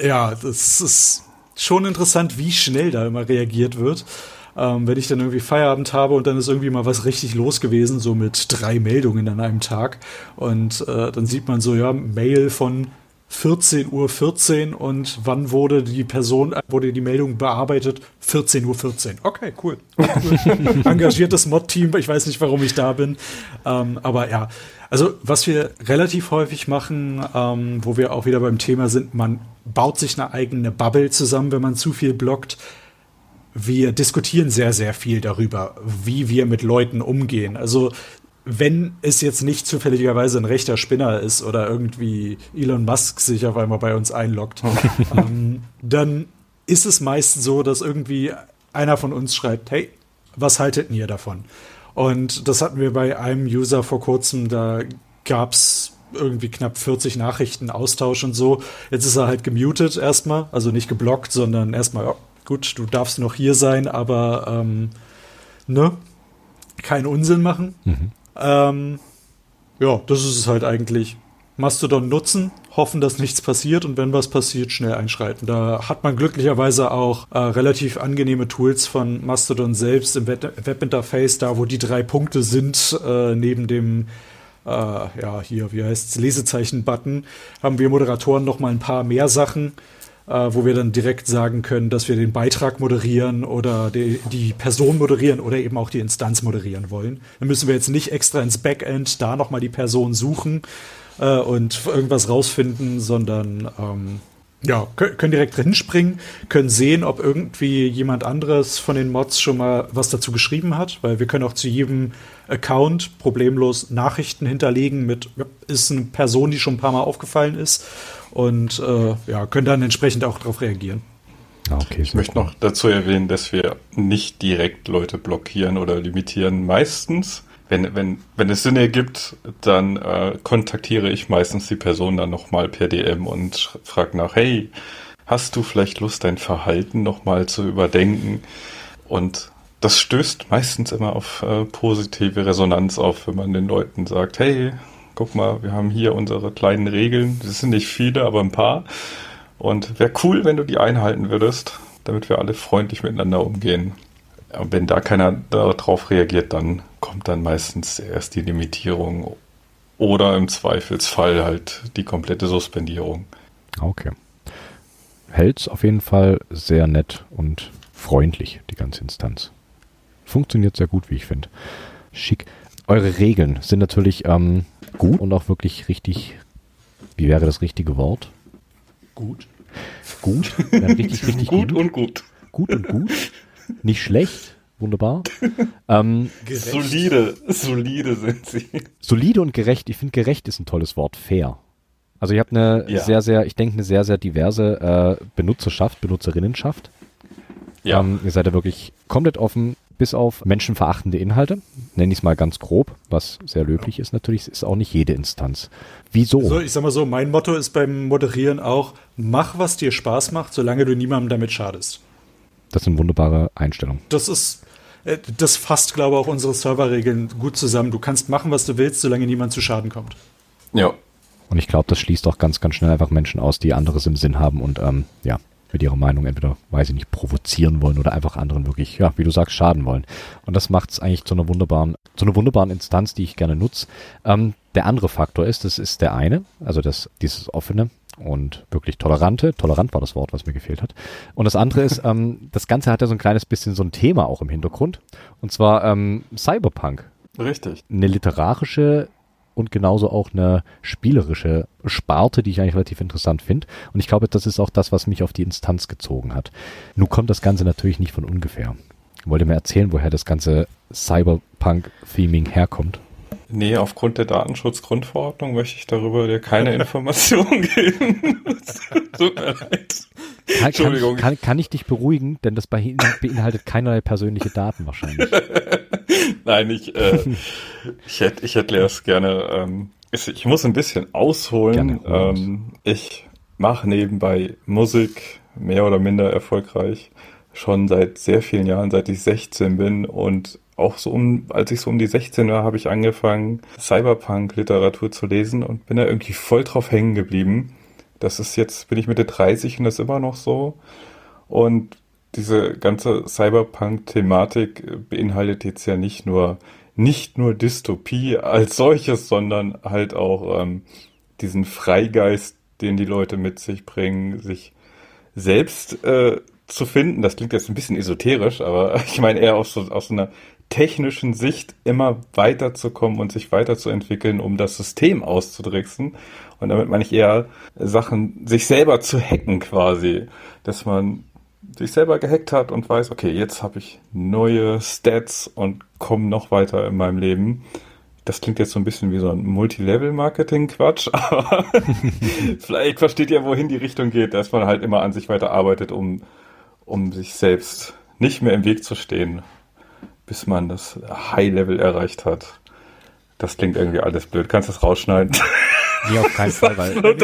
ja, das ist schon interessant, wie schnell da immer reagiert wird. Wenn ich dann irgendwie Feierabend habe und dann ist irgendwie mal was richtig los gewesen, so mit 3 Meldungen an einem Tag. Und dann sieht man so, ja, Mail von 14:14 Uhr und wann wurde die Meldung bearbeitet? 14:14 Uhr. Okay, cool. Engagiertes Mod-Team, ich weiß nicht, warum ich da bin. Aber ja, also was wir relativ häufig machen, wo wir auch wieder beim Thema sind, man baut sich eine eigene Bubble zusammen, wenn man zu viel blockt. Wir diskutieren sehr, sehr viel darüber, wie wir mit Leuten umgehen. Also wenn es jetzt nicht zufälligerweise ein rechter Spinner ist oder irgendwie Elon Musk sich auf einmal bei uns einloggt, dann ist es meist so, dass irgendwie einer von uns schreibt, hey, was haltet ihr davon? Und das hatten wir bei einem User vor kurzem, da gab es irgendwie knapp 40 Nachrichten, Austausch und so. Jetzt ist er halt gemutet erstmal, also nicht geblockt, sondern erstmal, ja, gut, du darfst noch hier sein, aber ne, keinen Unsinn machen. Ja, das ist es halt eigentlich. Mastodon nutzen, hoffen, dass nichts passiert und wenn was passiert, schnell einschreiten. Da hat man glücklicherweise auch relativ angenehme Tools von Mastodon selbst im Webinterface, da wo die 3 Punkte sind, neben dem ja, hier, wie heißt es, Lesezeichen-Button, haben wir Moderatoren noch mal ein paar mehr Sachen, wo wir dann direkt sagen können, dass wir den Beitrag moderieren oder die Person moderieren oder eben auch die Instanz moderieren wollen. Dann müssen wir jetzt nicht extra ins Backend da noch mal die Person suchen und irgendwas rausfinden, sondern ja, können direkt hinspringen, können sehen, ob irgendwie jemand anderes von den Mods schon mal was dazu geschrieben hat, weil wir können auch zu jedem Account problemlos Nachrichten hinterlegen mit, ist eine Person, die schon ein paar Mal aufgefallen ist und ja, können dann entsprechend auch darauf reagieren. Okay, ich möchte noch dazu erwähnen, dass wir nicht direkt Leute blockieren oder limitieren. Meistens, wenn es Sinn ergibt, dann kontaktiere ich meistens die Person dann nochmal per DM und frage nach, hey, hast du vielleicht Lust, dein Verhalten nochmal zu überdenken? Und das stößt meistens immer auf positive Resonanz auf, wenn man den Leuten sagt, hey, guck mal, wir haben hier unsere kleinen Regeln. Das sind nicht viele, aber ein paar. Und wäre cool, wenn du die einhalten würdest, damit wir alle freundlich miteinander umgehen. Und wenn da keiner darauf reagiert, dann kommt dann meistens erst die Limitierung oder im Zweifelsfall halt die komplette Suspendierung. Okay. Hält's auf jeden Fall sehr nett und freundlich, die ganze Instanz. Funktioniert sehr gut, wie ich finde. Schick. Eure Regeln sind natürlich gut und auch wirklich richtig, wie wäre das richtige Wort? Gut. Gut? Ja, richtig, richtig gut. Gut und gut. Gut und gut. Nicht schlecht, wunderbar. Solide sind sie. Solide und gerecht. Ich finde, gerecht ist ein tolles Wort. Fair. Also ihr habt eine sehr, sehr diverse Benutzerinnenschaft. Ja. Ihr seid ja wirklich komplett offen, bis auf menschenverachtende Inhalte. Nenne ich es mal ganz grob, was sehr löblich ist natürlich. Ist auch nicht jede Instanz. Wieso? Also ich sag mal so, mein Motto ist beim Moderieren auch, mach, was dir Spaß macht, solange du niemandem damit schadest. Das sind wunderbare Einstellungen. Das fasst, glaube ich, auch unsere Serverregeln gut zusammen. Du kannst machen, was du willst, solange niemand zu Schaden kommt. Ja. Und ich glaube, das schließt auch ganz, ganz schnell einfach Menschen aus, die anderes im Sinn haben und ja, mit ihrer Meinung entweder, weiß ich nicht, provozieren wollen oder einfach anderen wirklich, ja, wie du sagst, schaden wollen. Und das macht es eigentlich zu einer wunderbaren Instanz, die ich gerne nutze. Der andere Faktor ist, das ist der eine, also dieses offene und wirklich tolerant war das Wort, was mir gefehlt hat. Und das andere ist, das Ganze hat ja so ein kleines bisschen so ein Thema auch im Hintergrund. Und zwar Cyberpunk. Richtig. Eine literarische und genauso auch eine spielerische Sparte, die ich eigentlich relativ interessant finde. Und ich glaube, das ist auch das, was mich auf die Instanz gezogen hat. Nun kommt das Ganze natürlich nicht von ungefähr. Wollt ihr mir erzählen, woher das ganze Cyberpunk-Theming herkommt? Nee, aufgrund der Datenschutzgrundverordnung möchte ich darüber dir keine Informationen geben. Tut mir leid. Entschuldigung. Kann ich dich beruhigen, denn das beinhaltet keinerlei persönliche Daten wahrscheinlich. Nein, ich hätte erst gerne, ich muss ein bisschen ausholen. Ich mache nebenbei Musik, mehr oder minder erfolgreich, schon seit sehr vielen Jahren, seit ich 16 bin und auch als ich so um die 16 war, habe ich angefangen, Cyberpunk-Literatur zu lesen und bin da irgendwie voll drauf hängen geblieben. Das ist jetzt, bin ich Mitte 30 und das ist immer noch so. Und diese ganze Cyberpunk-Thematik beinhaltet jetzt ja nicht nur Dystopie als solches, sondern halt auch diesen Freigeist, den die Leute mit sich bringen, sich selbst zu finden. Das klingt jetzt ein bisschen esoterisch, aber ich meine eher aus so einer technischen Sicht immer weiterzukommen und sich weiterzuentwickeln, um das System auszudricksen. Und damit meine ich eher Sachen, sich selber zu hacken quasi, dass man sich selber gehackt hat und weiß, okay, jetzt habe ich neue Stats und komme noch weiter in meinem Leben. Das klingt jetzt so ein bisschen wie so ein Multilevel-Marketing-Quatsch, aber vielleicht versteht ihr, wohin die Richtung geht, dass man halt immer an sich weiterarbeitet, um sich selbst nicht mehr im Weg zu stehen, bis man das High-Level erreicht hat. Das klingt irgendwie alles blöd. Kannst du das rausschneiden? Nee, auf keinen Fall.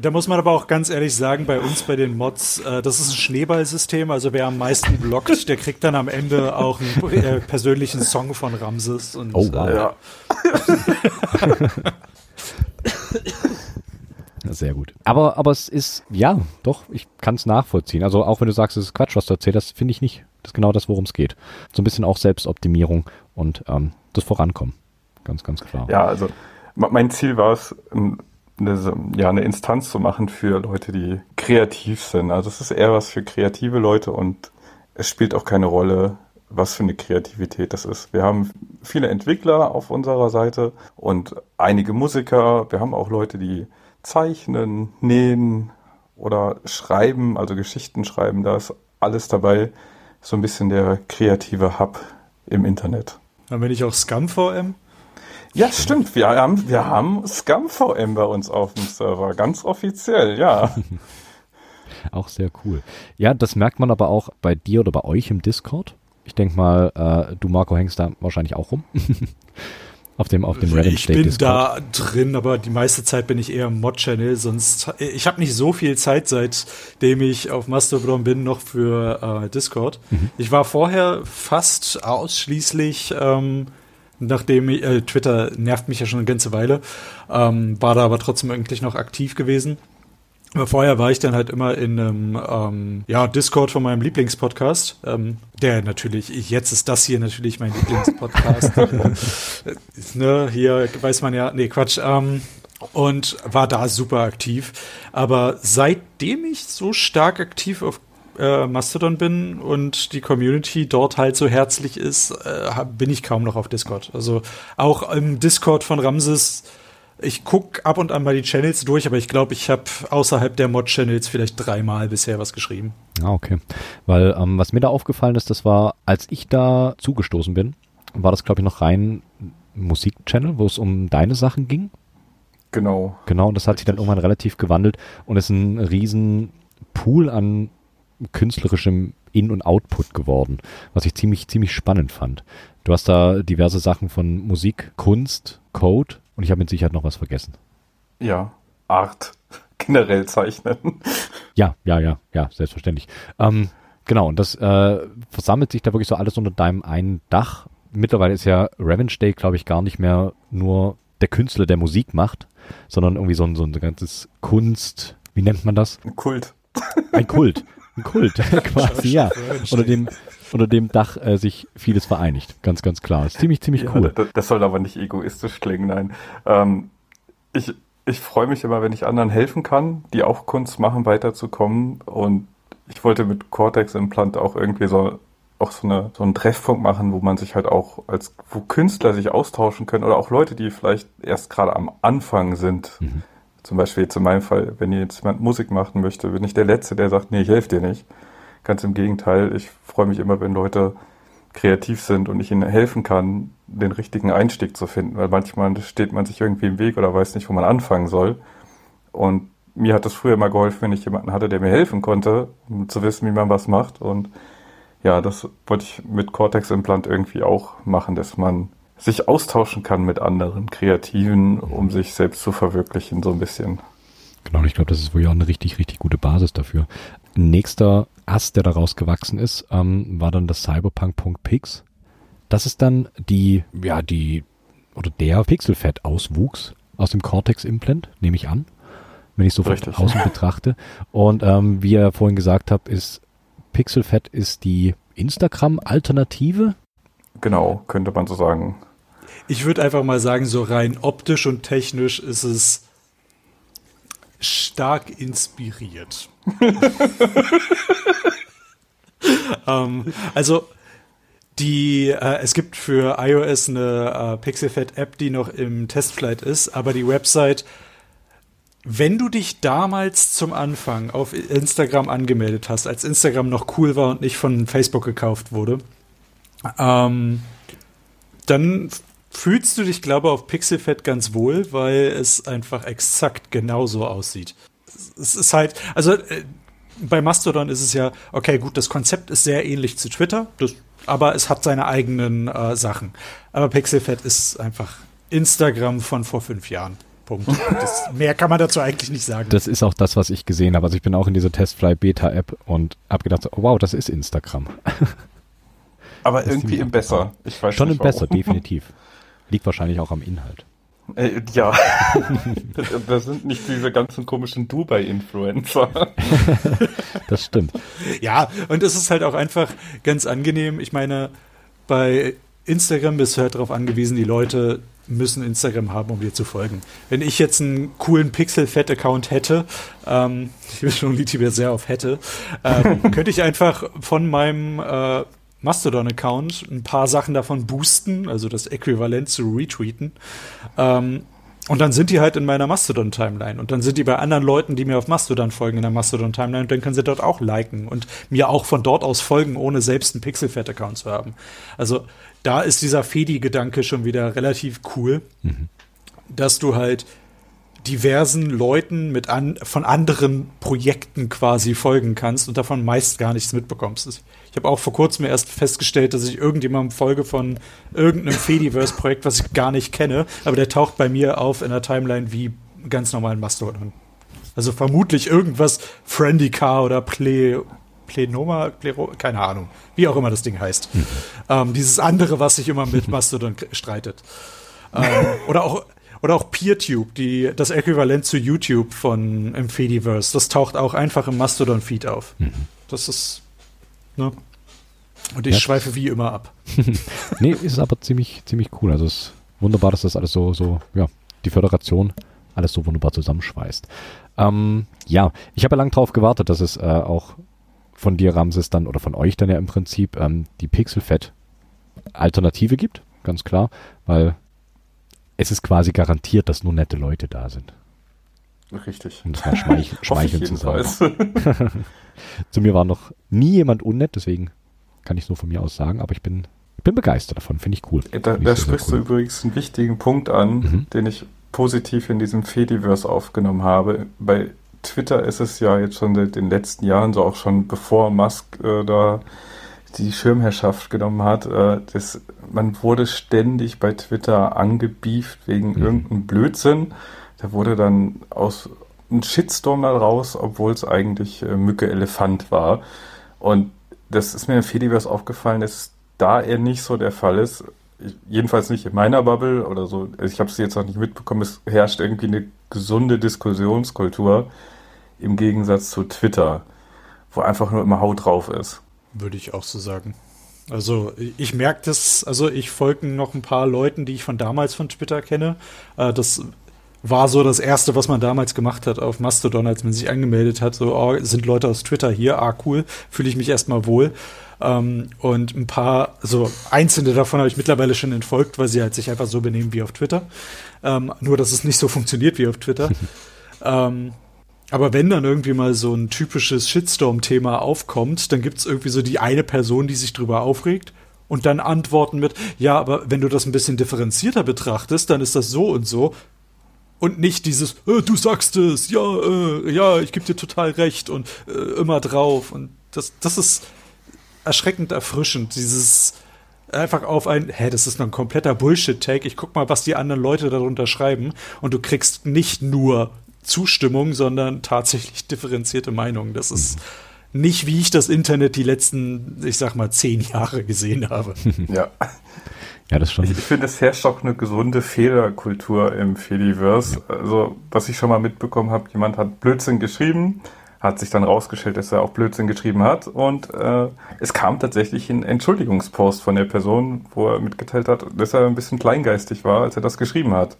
Da muss man aber auch ganz ehrlich sagen, bei uns, bei den Mods, das ist ein Schneeballsystem, also wer am meisten blockt, der kriegt dann am Ende auch einen persönlichen Song von Ramses. Und, oh, wow. Ja. Sehr gut. Aber es ist, ja, doch, ich kann es nachvollziehen. Also auch wenn du sagst, es ist Quatsch, was du erzählst, das finde ich nicht. Das ist genau das, worum es geht. So ein bisschen auch Selbstoptimierung und das Vorankommen. Ganz, ganz klar. Ja, also mein Ziel war es, eine Instanz zu machen für Leute, die kreativ sind. Also es ist eher was für kreative Leute und es spielt auch keine Rolle, was für eine Kreativität das ist. Wir haben viele Entwickler auf unserer Seite und einige Musiker. Wir haben auch Leute, die zeichnen, nähen oder schreiben, also Geschichten schreiben. Da ist alles dabei. So ein bisschen der kreative Hub im Internet. Dann bin ich auch ScumVM. Ja, stimmt. Wir haben ScumVM bei uns auf dem Server. Ganz offiziell, ja. Auch sehr cool. Ja, das merkt man aber auch bei dir oder bei euch im Discord. Ich denke mal, du, Marco, hängst da wahrscheinlich auch rum. Auf dem Revengeday Discord. Ich bin da drin, aber die meiste Zeit bin ich eher im Mod-Channel, sonst, ich habe nicht so viel Zeit, seitdem ich auf Mastodon bin, noch für Discord. Mhm. Ich war vorher fast ausschließlich, nachdem Twitter nervt mich ja schon eine ganze Weile, war da aber trotzdem eigentlich noch aktiv gewesen. Aber vorher war ich dann halt immer in einem Discord von meinem Lieblingspodcast, der natürlich, jetzt ist das hier natürlich mein Lieblingspodcast. Hier weiß man ja, nee, Quatsch. Und war da super aktiv. Aber seitdem ich so stark aktiv auf Mastodon bin und die Community dort halt so herzlich ist, bin ich kaum noch auf Discord. Also auch im Discord von Ramses. Ich gucke ab und an mal die Channels durch, aber ich glaube, ich habe außerhalb der Mod-Channels vielleicht 3-mal bisher was geschrieben. Ah, okay. Weil was mir da aufgefallen ist, das war, als ich da zugestoßen bin, war das, glaube ich, noch rein Musik-Channel, wo es um deine Sachen ging. Genau, und das hat sich dann irgendwann relativ gewandelt und ist ein riesen Pool an künstlerischem In- und Output geworden, was ich ziemlich, ziemlich spannend fand. Du hast da diverse Sachen von Musik, Kunst, Code, und ich habe mit Sicherheit noch was vergessen. Ja, Art, generell zeichnen. Ja, selbstverständlich. Genau, und das versammelt sich da wirklich so alles unter deinem einen Dach. Mittlerweile ist ja Revengeday, glaube ich, gar nicht mehr nur der Künstler, der Musik macht, sondern irgendwie so ein ganzes Kunst, wie nennt man das? Ein Kult. Ein Kult, quasi, ja. Unter dem Dach sich vieles vereinigt. Ganz, ganz klar. Das ist ziemlich, ziemlich cool. Das soll aber nicht egoistisch klingen, nein. Ich freue mich immer, wenn ich anderen helfen kann, die auch Kunst machen, weiterzukommen. Und ich wollte mit Cortex Implant auch irgendwie so einen Treffpunkt machen, wo man sich halt auch wo Künstler sich austauschen können oder auch Leute, die vielleicht erst gerade am Anfang sind. Mhm. Zum Beispiel jetzt in meinem Fall, wenn jetzt jemand Musik machen möchte, bin ich der Letzte, der sagt, nee, ich helfe dir nicht. Ganz im Gegenteil, ich freue mich immer, wenn Leute kreativ sind und ich ihnen helfen kann, den richtigen Einstieg zu finden, weil manchmal steht man sich irgendwie im Weg oder weiß nicht, wo man anfangen soll. Und mir hat das früher immer geholfen, wenn ich jemanden hatte, der mir helfen konnte, um zu wissen, wie man was macht. Und ja, das wollte ich mit Cortex Implant irgendwie auch machen, dass man sich austauschen kann mit anderen Kreativen, um sich selbst zu verwirklichen, so ein bisschen. Genau, und ich glaube, das ist wohl auch eine richtig, richtig gute Basis dafür. Nächster Ast, der daraus gewachsen ist, war dann das cyberpunk.pics. Das ist dann der PixelFed-Auswuchs aus dem Cortex-Implant, nehme ich an, wenn ich so von außen betrachte. Und wie ihr vorhin gesagt habt, ist PixelFed ist die Instagram-Alternative. Genau, könnte man so sagen. Ich würde einfach mal sagen, so rein optisch und technisch ist es stark inspiriert. Es gibt für iOS eine PixelFed-App, die noch im Testflight ist, aber die Website, wenn du dich damals zum Anfang auf Instagram angemeldet hast, als Instagram noch cool war und nicht von Facebook gekauft wurde, dann fühlst du dich, glaube ich, auf PixelFed ganz wohl, weil es einfach exakt genauso aussieht. Es ist halt, also bei Mastodon ist es ja, okay, gut, das Konzept ist sehr ähnlich zu Twitter, aber es hat seine eigenen Sachen. Aber PixelFed ist einfach Instagram von vor 5 Jahren. Punkt. Mehr kann man dazu eigentlich nicht sagen. Das ist auch das, was ich gesehen habe. Also ich bin auch in dieser Testfly-Beta-App und habe gedacht, oh, wow, das ist Instagram. Aber das irgendwie im Besser. Ich weiß schon nicht, im Besser, definitiv. Liegt wahrscheinlich auch am Inhalt. Ja. Das sind nicht diese ganzen komischen Dubai-Influencer. Das stimmt. Ja, und es ist halt auch einfach ganz angenehm. Ich meine, bei Instagram bist du halt darauf angewiesen, die Leute müssen Instagram haben, um dir zu folgen. Wenn ich jetzt einen coolen PixelFed-Account hätte, ich will schon lieber sehr auf hätte, könnte ich einfach von meinem Mastodon-Account ein paar Sachen davon boosten, also das Äquivalent zu retweeten. Und dann sind die halt in meiner Mastodon-Timeline. Und dann sind die bei anderen Leuten, die mir auf Mastodon folgen, in der Mastodon-Timeline. Und dann können sie dort auch liken und mir auch von dort aus folgen, ohne selbst einen PixelFed-Account zu haben. Also da ist dieser Fedi-Gedanke schon wieder relativ cool, dass du halt diversen Leuten mit von anderen Projekten quasi folgen kannst und davon meist gar nichts mitbekommst. Ich habe auch vor kurzem erst festgestellt, dass ich irgendjemandem folge von irgendeinem Fediverse-Projekt, was ich gar nicht kenne, aber der taucht bei mir auf in der Timeline wie ganz normalen Mastodon. Also vermutlich irgendwas Friendica oder Plenoma, keine Ahnung, wie auch immer das Ding heißt. Dieses andere, was sich immer mit Mastodon streitet. Oder auch PeerTube, das Äquivalent zu YouTube im Fediverse, das taucht auch einfach im Mastodon-Feed auf. Das ist, ne? Und ich schweife wie immer ab. Nee, ist aber ziemlich, ziemlich cool. Also es ist wunderbar, dass das alles so, ja, die Föderation alles so wunderbar zusammenschweißt. Ja, ich habe ja lang drauf gewartet, dass es auch von dir, Ramses, dann, oder von euch dann ja im Prinzip die PixelFed-Alternative gibt, ganz klar, weil es ist quasi garantiert, dass nur nette Leute da sind. Richtig. Und das war schmeicheln zu sagen. Zu mir war noch nie jemand unnett, deswegen kann ich so von mir aus sagen, aber ich bin begeistert davon, finde ich cool. Da sprichst du übrigens einen wichtigen Punkt an, den ich positiv in diesem Fediverse aufgenommen habe. Bei Twitter ist es ja jetzt schon seit den letzten Jahren, so auch schon bevor Musk da die Schirmherrschaft genommen hat, man wurde ständig bei Twitter angebieft wegen irgendeinem Blödsinn. Da wurde dann aus einem Shitstorm da raus, obwohl es eigentlich Mücke Elefant war. Und das ist mir im Fediverse aufgefallen, dass da eher nicht so der Fall ist. Jedenfalls nicht in meiner Bubble oder so. Ich habe es jetzt noch nicht mitbekommen. Es herrscht irgendwie eine gesunde Diskussionskultur im Gegensatz zu Twitter, wo einfach nur immer Haut drauf ist. Würde ich auch so sagen. Also ich merke das, also ich folge noch ein paar Leuten, die ich von damals von Twitter kenne. Das war so das Erste, was man damals gemacht hat auf Mastodon, als man sich angemeldet hat. So, oh, sind Leute aus Twitter hier? Ah, cool, fühle ich mich erstmal wohl. Und ein paar, also einzelne davon habe ich mittlerweile schon entfolgt, weil sie halt sich einfach so benehmen wie auf Twitter. Nur, dass es nicht so funktioniert wie auf Twitter. Aber wenn dann irgendwie mal so ein typisches Shitstorm-Thema aufkommt, dann gibt es irgendwie so die eine Person, die sich drüber aufregt und dann antworten mit, ja, aber wenn du das ein bisschen differenzierter betrachtest, dann ist das so und so und nicht dieses, du sagst es, ja, ich gebe dir total recht und immer drauf. Und das ist erschreckend erfrischend, dieses einfach auf ein, das ist noch ein kompletter Bullshit-Take, ich guck mal, was die anderen Leute darunter schreiben und du kriegst nicht nur Zustimmung, sondern tatsächlich differenzierte Meinungen. Das ist nicht, wie ich das Internet die letzten, ich sag mal, 10 Jahre gesehen habe. Ja, das schon. Ich finde, es herrscht auch eine gesunde Fehlerkultur im Fediverse. Ja. Also, was ich schon mal mitbekommen habe, jemand hat Blödsinn geschrieben, hat sich dann rausgestellt, dass er auch Blödsinn geschrieben hat und es kam tatsächlich ein Entschuldigungspost von der Person, wo er mitgeteilt hat, dass er ein bisschen kleingeistig war, als er das geschrieben hat.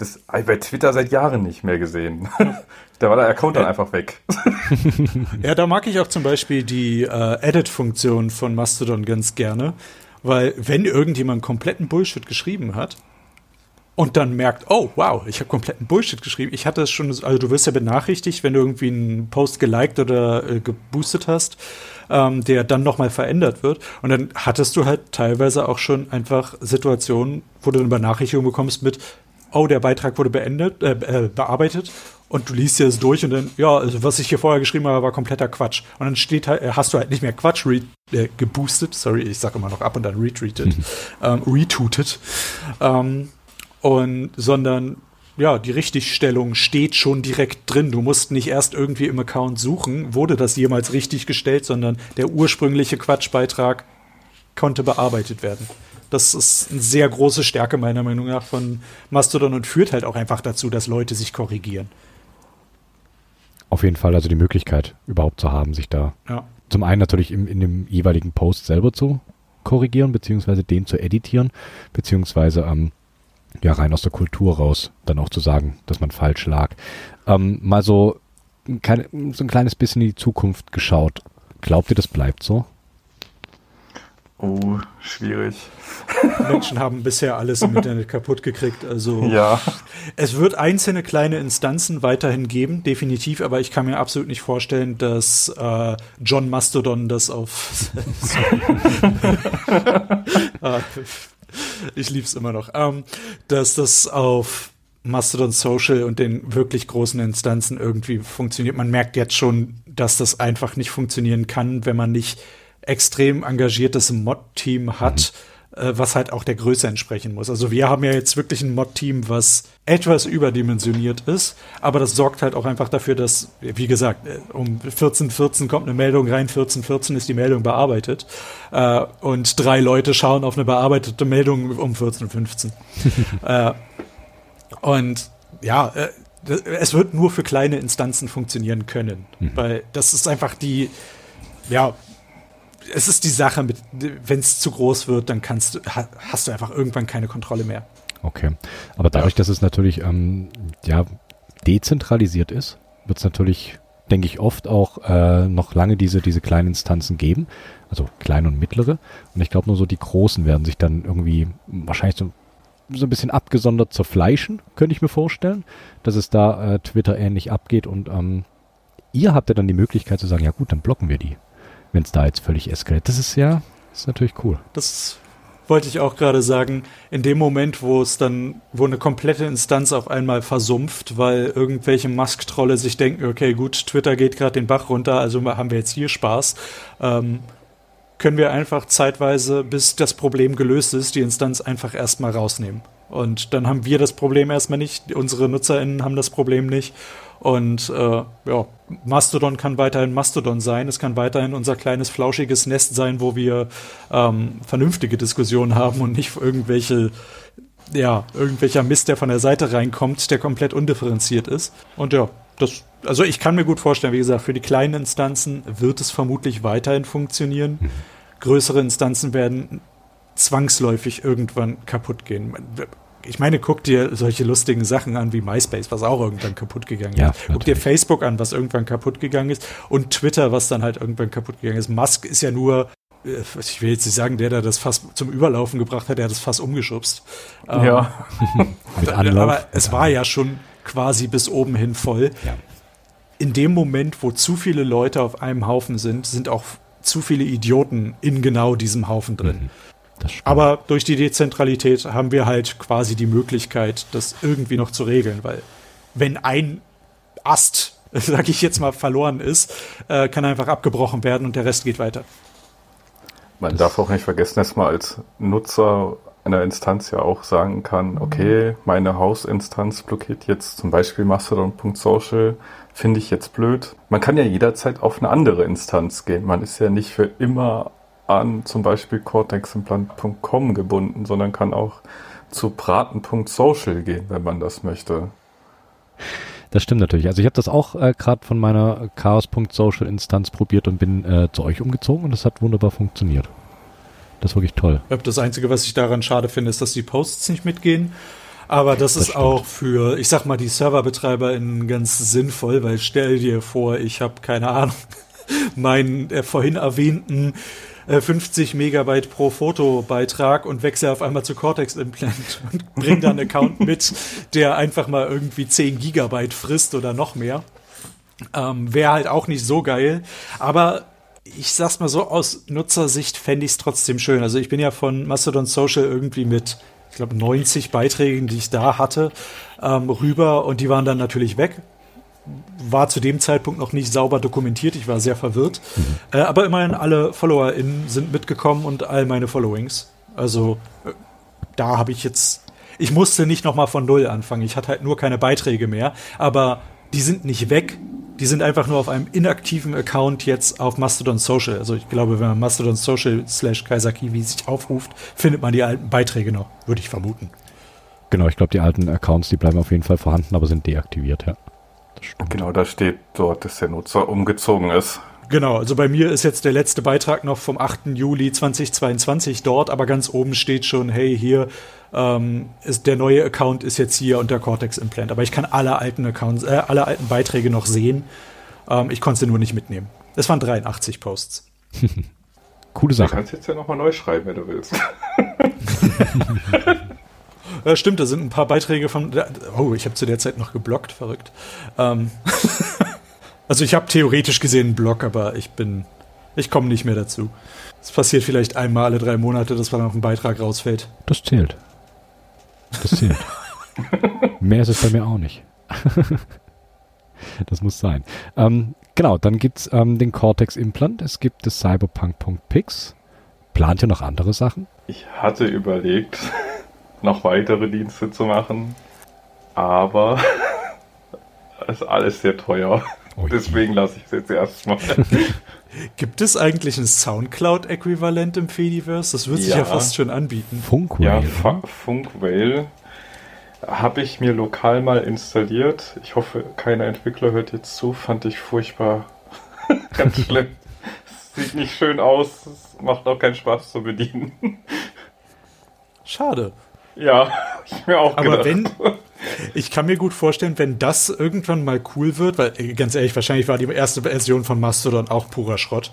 Das habe ich bei Twitter seit Jahren nicht mehr gesehen. Da war der Account dann einfach weg. Ja, da mag ich auch zum Beispiel die Edit-Funktion von Mastodon ganz gerne, weil wenn irgendjemand kompletten Bullshit geschrieben hat, und dann merkt, oh, wow, ich habe kompletten Bullshit geschrieben. Ich hatte es schon, also du wirst ja benachrichtigt, wenn du irgendwie einen Post geliked oder geboostet hast, der dann nochmal verändert wird. Und dann hattest du halt teilweise auch schon einfach Situationen, wo du eine Benachrichtigung bekommst mit, oh, der Beitrag wurde bearbeitet. Und du liest dir das durch und dann, ja, also was ich hier vorher geschrieben habe, war kompletter Quatsch. Und dann steht halt, hast du halt nicht mehr Quatsch geboostet, sorry, ich sag immer noch ab und dann retweetet, sondern, ja, die Richtigstellung steht schon direkt drin. Du musst nicht erst irgendwie im Account suchen, wurde das jemals richtig gestellt, sondern der ursprüngliche Quatschbeitrag konnte bearbeitet werden. Das ist eine sehr große Stärke meiner Meinung nach von Mastodon und führt halt auch einfach dazu, dass Leute sich korrigieren. Auf jeden Fall, also die Möglichkeit überhaupt zu haben, sich da zum einen natürlich in dem jeweiligen Post selber zu korrigieren, beziehungsweise den zu editieren, beziehungsweise rein aus der Kultur raus dann auch zu sagen, dass man falsch lag. Mal so ein kleines bisschen in die Zukunft geschaut. Glaubt ihr, das bleibt so? Oh, schwierig. Menschen haben bisher alles im Internet kaputt gekriegt. Also ja. Es wird einzelne kleine Instanzen weiterhin geben, definitiv, aber ich kann mir absolut nicht vorstellen, dass John Mastodon das auf ich lieb's immer noch, dass das auf Mastodon Social und den wirklich großen Instanzen irgendwie funktioniert. Man merkt jetzt schon, dass das einfach nicht funktionieren kann, wenn man nicht extrem engagiertes Mod-Team hat, was halt auch der Größe entsprechen muss. Also wir haben ja jetzt wirklich ein Mod-Team, was etwas überdimensioniert ist, aber das sorgt halt auch einfach dafür, dass, wie gesagt, um 14.14 kommt eine Meldung rein, 14.14 ist die Meldung bearbeitet und 3 Leute schauen auf eine bearbeitete Meldung um 14.15 und ja, es wird nur für kleine Instanzen funktionieren können, weil das ist einfach es ist die Sache, wenn es zu groß wird, dann hast du einfach irgendwann keine Kontrolle mehr. Okay, aber dadurch, dass es natürlich dezentralisiert ist, wird es natürlich, denke ich, oft auch noch lange diese kleinen Instanzen geben, also kleine und mittlere. Und ich glaube, nur so die großen werden sich dann irgendwie wahrscheinlich so ein bisschen abgesondert zerfleischen, könnte ich mir vorstellen, dass es da Twitter ähnlich abgeht. Und ihr habt ja dann die Möglichkeit zu sagen, ja gut, dann blocken wir die. Wenn es da jetzt völlig eskaliert. Das ist natürlich cool. Das wollte ich auch gerade sagen. In dem Moment, wo eine komplette Instanz auf einmal versumpft, weil irgendwelche Musk-Trolle sich denken, okay, gut, Twitter geht gerade den Bach runter, also haben wir jetzt hier Spaß, können wir einfach zeitweise, bis das Problem gelöst ist, die Instanz einfach erstmal rausnehmen. Und dann haben wir das Problem erstmal nicht, unsere NutzerInnen haben das Problem nicht. Und Mastodon kann weiterhin Mastodon sein. Es kann weiterhin unser kleines, flauschiges Nest sein, wo wir vernünftige Diskussionen haben und nicht irgendwelcher Mist, der von der Seite reinkommt, der komplett undifferenziert ist. Und ja, also ich kann mir gut vorstellen, wie gesagt, für die kleinen Instanzen wird es vermutlich weiterhin funktionieren. Größere Instanzen werden zwangsläufig irgendwann kaputt gehen. Ich meine, guck dir solche lustigen Sachen an wie MySpace, was auch irgendwann kaputt gegangen ist. Natürlich. Guck dir Facebook an, was irgendwann kaputt gegangen ist. Und Twitter, was dann halt irgendwann kaputt gegangen ist. Musk ist ja nur, ich will jetzt nicht sagen, der das Fass zum Überlaufen gebracht hat, der hat das Fass umgeschubst. Ja. Mit Anlauf. Aber es war ja schon quasi bis oben hin voll. Ja. In dem Moment, wo zu viele Leute auf einem Haufen sind, sind auch zu viele Idioten in genau diesem Haufen drin. Aber durch die Dezentralität haben wir halt quasi die Möglichkeit, das irgendwie noch zu regeln, weil wenn ein Ast, sag ich jetzt mal, verloren ist, kann einfach abgebrochen werden und der Rest geht weiter. Man darf auch nicht vergessen, dass man als Nutzer einer Instanz ja auch sagen kann, okay, meine Hausinstanz blockiert jetzt zum Beispiel Mastodon.social, finde ich jetzt blöd. Man kann ja jederzeit auf eine andere Instanz gehen, man ist ja nicht für immer an zum Beispiel corteximplant.com gebunden, sondern kann auch zu braten.social gehen, wenn man das möchte. Das stimmt natürlich. Also ich habe das auch gerade von meiner chaos.social Instanz probiert und bin zu euch umgezogen und das hat wunderbar funktioniert. Das ist wirklich toll. Ich glaube, das Einzige, was ich daran schade finde, ist, dass die Posts nicht mitgehen. Aber das ist stimmt. Auch für, ich sag mal, die ServerbetreiberInnen ganz sinnvoll, weil stell dir vor, ich habe, keine Ahnung, meinen vorhin erwähnten 50 Megabyte pro Fotobeitrag und wechsle auf einmal zu Cortex Implant und bring da einen Account mit, der einfach mal irgendwie 10 Gigabyte frisst oder noch mehr. Wäre halt auch nicht so geil, aber ich sag's mal so, aus Nutzersicht fände ich es trotzdem schön. Also ich bin ja von Mastodon Social irgendwie mit, ich glaube, 90 Beiträgen, die ich da hatte, rüber, und die waren dann natürlich weg. War zu dem Zeitpunkt noch nicht sauber dokumentiert, ich war sehr verwirrt. Aber immerhin alle FollowerInnen sind mitgekommen und all meine Followings. Also da habe ich jetzt, ich musste nicht nochmal von Null anfangen, ich hatte halt nur keine Beiträge mehr, aber die sind nicht weg. Die sind einfach nur auf einem inaktiven Account jetzt auf Mastodon Social. Also ich glaube, wenn man Mastodon Social /KaiserKiwi sich aufruft, findet man die alten Beiträge noch, würde ich vermuten. Genau, ich glaube, die alten Accounts, die bleiben auf jeden Fall vorhanden, aber sind deaktiviert, ja. Genau, da steht dort, dass der Nutzer umgezogen ist. Genau, also bei mir ist jetzt der letzte Beitrag noch vom 8. Juli 2022 dort, aber ganz oben steht schon, hey, hier, ist der neue Account ist jetzt hier unter Cortex Implant. Aber ich kann alle alten Accounts, alle alten Beiträge noch sehen. Ich konnte sie nur nicht mitnehmen. Es waren 83 Posts. Coole Sache. Du kannst jetzt ja nochmal neu schreiben, wenn du willst. Stimmt, da sind ein paar Beiträge von... Oh, ich habe zu der Zeit noch geblockt, verrückt. Also ich habe theoretisch gesehen einen Blog, aber ich komme nicht mehr dazu. Es passiert vielleicht einmal alle 3 Monate, dass dann auf einen Beitrag rausfällt. Das zählt. Das zählt. Mehr ist es bei mir auch nicht. Das muss sein. Genau, dann gibt es den Cortex Implant, es gibt das cyberpunk.pics. Plant ihr noch andere Sachen? Ich hatte überlegt, noch weitere Dienste zu machen, aber ist alles sehr teuer. Oh, deswegen lasse ich es jetzt erstmal. Gibt es eigentlich ein Soundcloud-Äquivalent im Fediverse? Das würde sich ja fast schon anbieten. Funkwhale. Ja, Funkwhale habe ich mir lokal mal installiert. Ich hoffe, keiner Entwickler hört jetzt zu. Fand ich furchtbar. Ganz schlimm. Sieht nicht schön aus. Es macht auch keinen Spaß zu bedienen. Schade. Ja, ich mir auch gedacht. Aber ich kann mir gut vorstellen, wenn das irgendwann mal cool wird, weil ganz ehrlich, wahrscheinlich war die erste Version von Mastodon auch purer Schrott.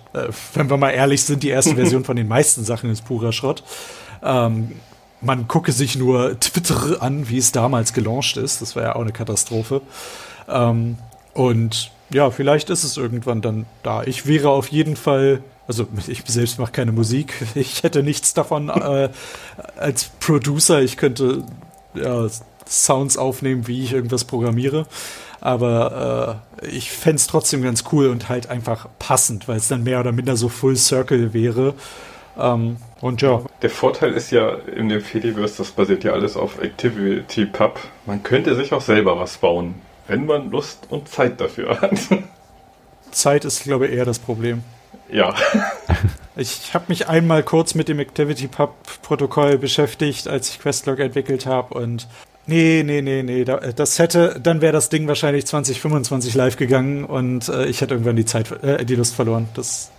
Wenn wir mal ehrlich sind, die erste Version von den meisten Sachen ist purer Schrott. Man gucke sich nur Twitter an, wie es damals gelauncht ist. Das war ja auch eine Katastrophe. Und ja, vielleicht ist es irgendwann dann da. Ich wäre auf jeden Fall... Also ich selbst mache keine Musik. Ich hätte nichts davon als Producer. Ich könnte... Ja, Sounds aufnehmen, wie ich irgendwas programmiere. Aber ich fände es trotzdem ganz cool und halt einfach passend, weil es dann mehr oder minder so Full Circle wäre. Und ja. Der Vorteil ist ja in dem Fediverse, das basiert ja alles auf ActivityPub. Man könnte sich auch selber was bauen, wenn man Lust und Zeit dafür hat. Zeit ist, glaube ich, eher das Problem. Ja. Ich habe mich einmal kurz mit dem ActivityPub-Protokoll beschäftigt, als ich Questlog entwickelt habe, und nee, das hätte, dann wäre das Ding wahrscheinlich 2025 live gegangen und ich hätte irgendwann die Lust verloren. Das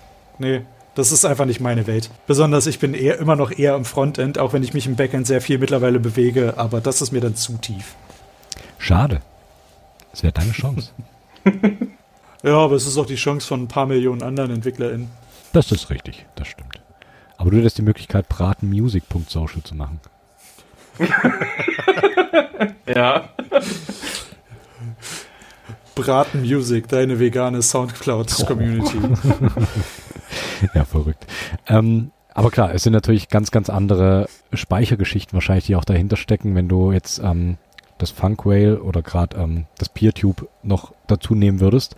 ist einfach nicht meine Welt. Besonders, ich bin immer noch eher im Frontend, auch wenn ich mich im Backend sehr viel mittlerweile bewege, aber das ist mir dann zu tief. Schade. Das wäre deine Chance. Ja, aber es ist auch die Chance von ein paar Millionen anderen EntwicklerInnen. Das ist richtig, das stimmt. Aber du hättest die Möglichkeit, bratenmusic.social zu machen. Ja. Bratenmusic, deine vegane Soundcloud-Community. Ja, verrückt. Aber klar, es sind natürlich ganz, ganz andere Speichergeschichten wahrscheinlich, die auch dahinter stecken, wenn du jetzt das Funkwhale oder gerade das PeerTube noch dazu nehmen würdest.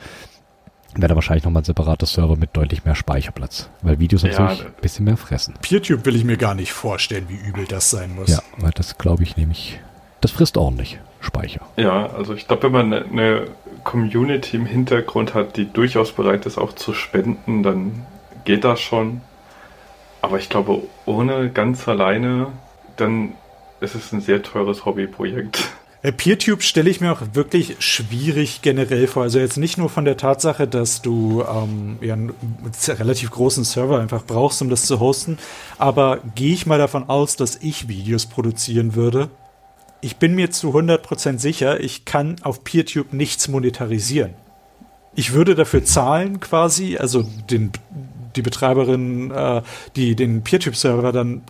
Wäre da wahrscheinlich nochmal ein separater Server mit deutlich mehr Speicherplatz. Weil Videos natürlich ein bisschen mehr fressen. PeerTube will ich mir gar nicht vorstellen, wie übel das sein muss. Ja, weil das glaube ich nämlich, das frisst ordentlich Speicher. Ja, also ich glaube, wenn man eine Community im Hintergrund hat, die durchaus bereit ist, auch zu spenden, dann geht das schon. Aber ich glaube, ohne ganz alleine, dann ist es ein sehr teures Hobbyprojekt. PeerTube stelle ich mir auch wirklich schwierig generell vor. Also jetzt nicht nur von der Tatsache, dass du einen relativ großen Server einfach brauchst, um das zu hosten, aber gehe ich mal davon aus, dass ich Videos produzieren würde. Ich bin mir zu 100% sicher, ich kann auf PeerTube nichts monetarisieren. Ich würde dafür zahlen quasi, also den die Betreiberin, die den PeerTube-Server dann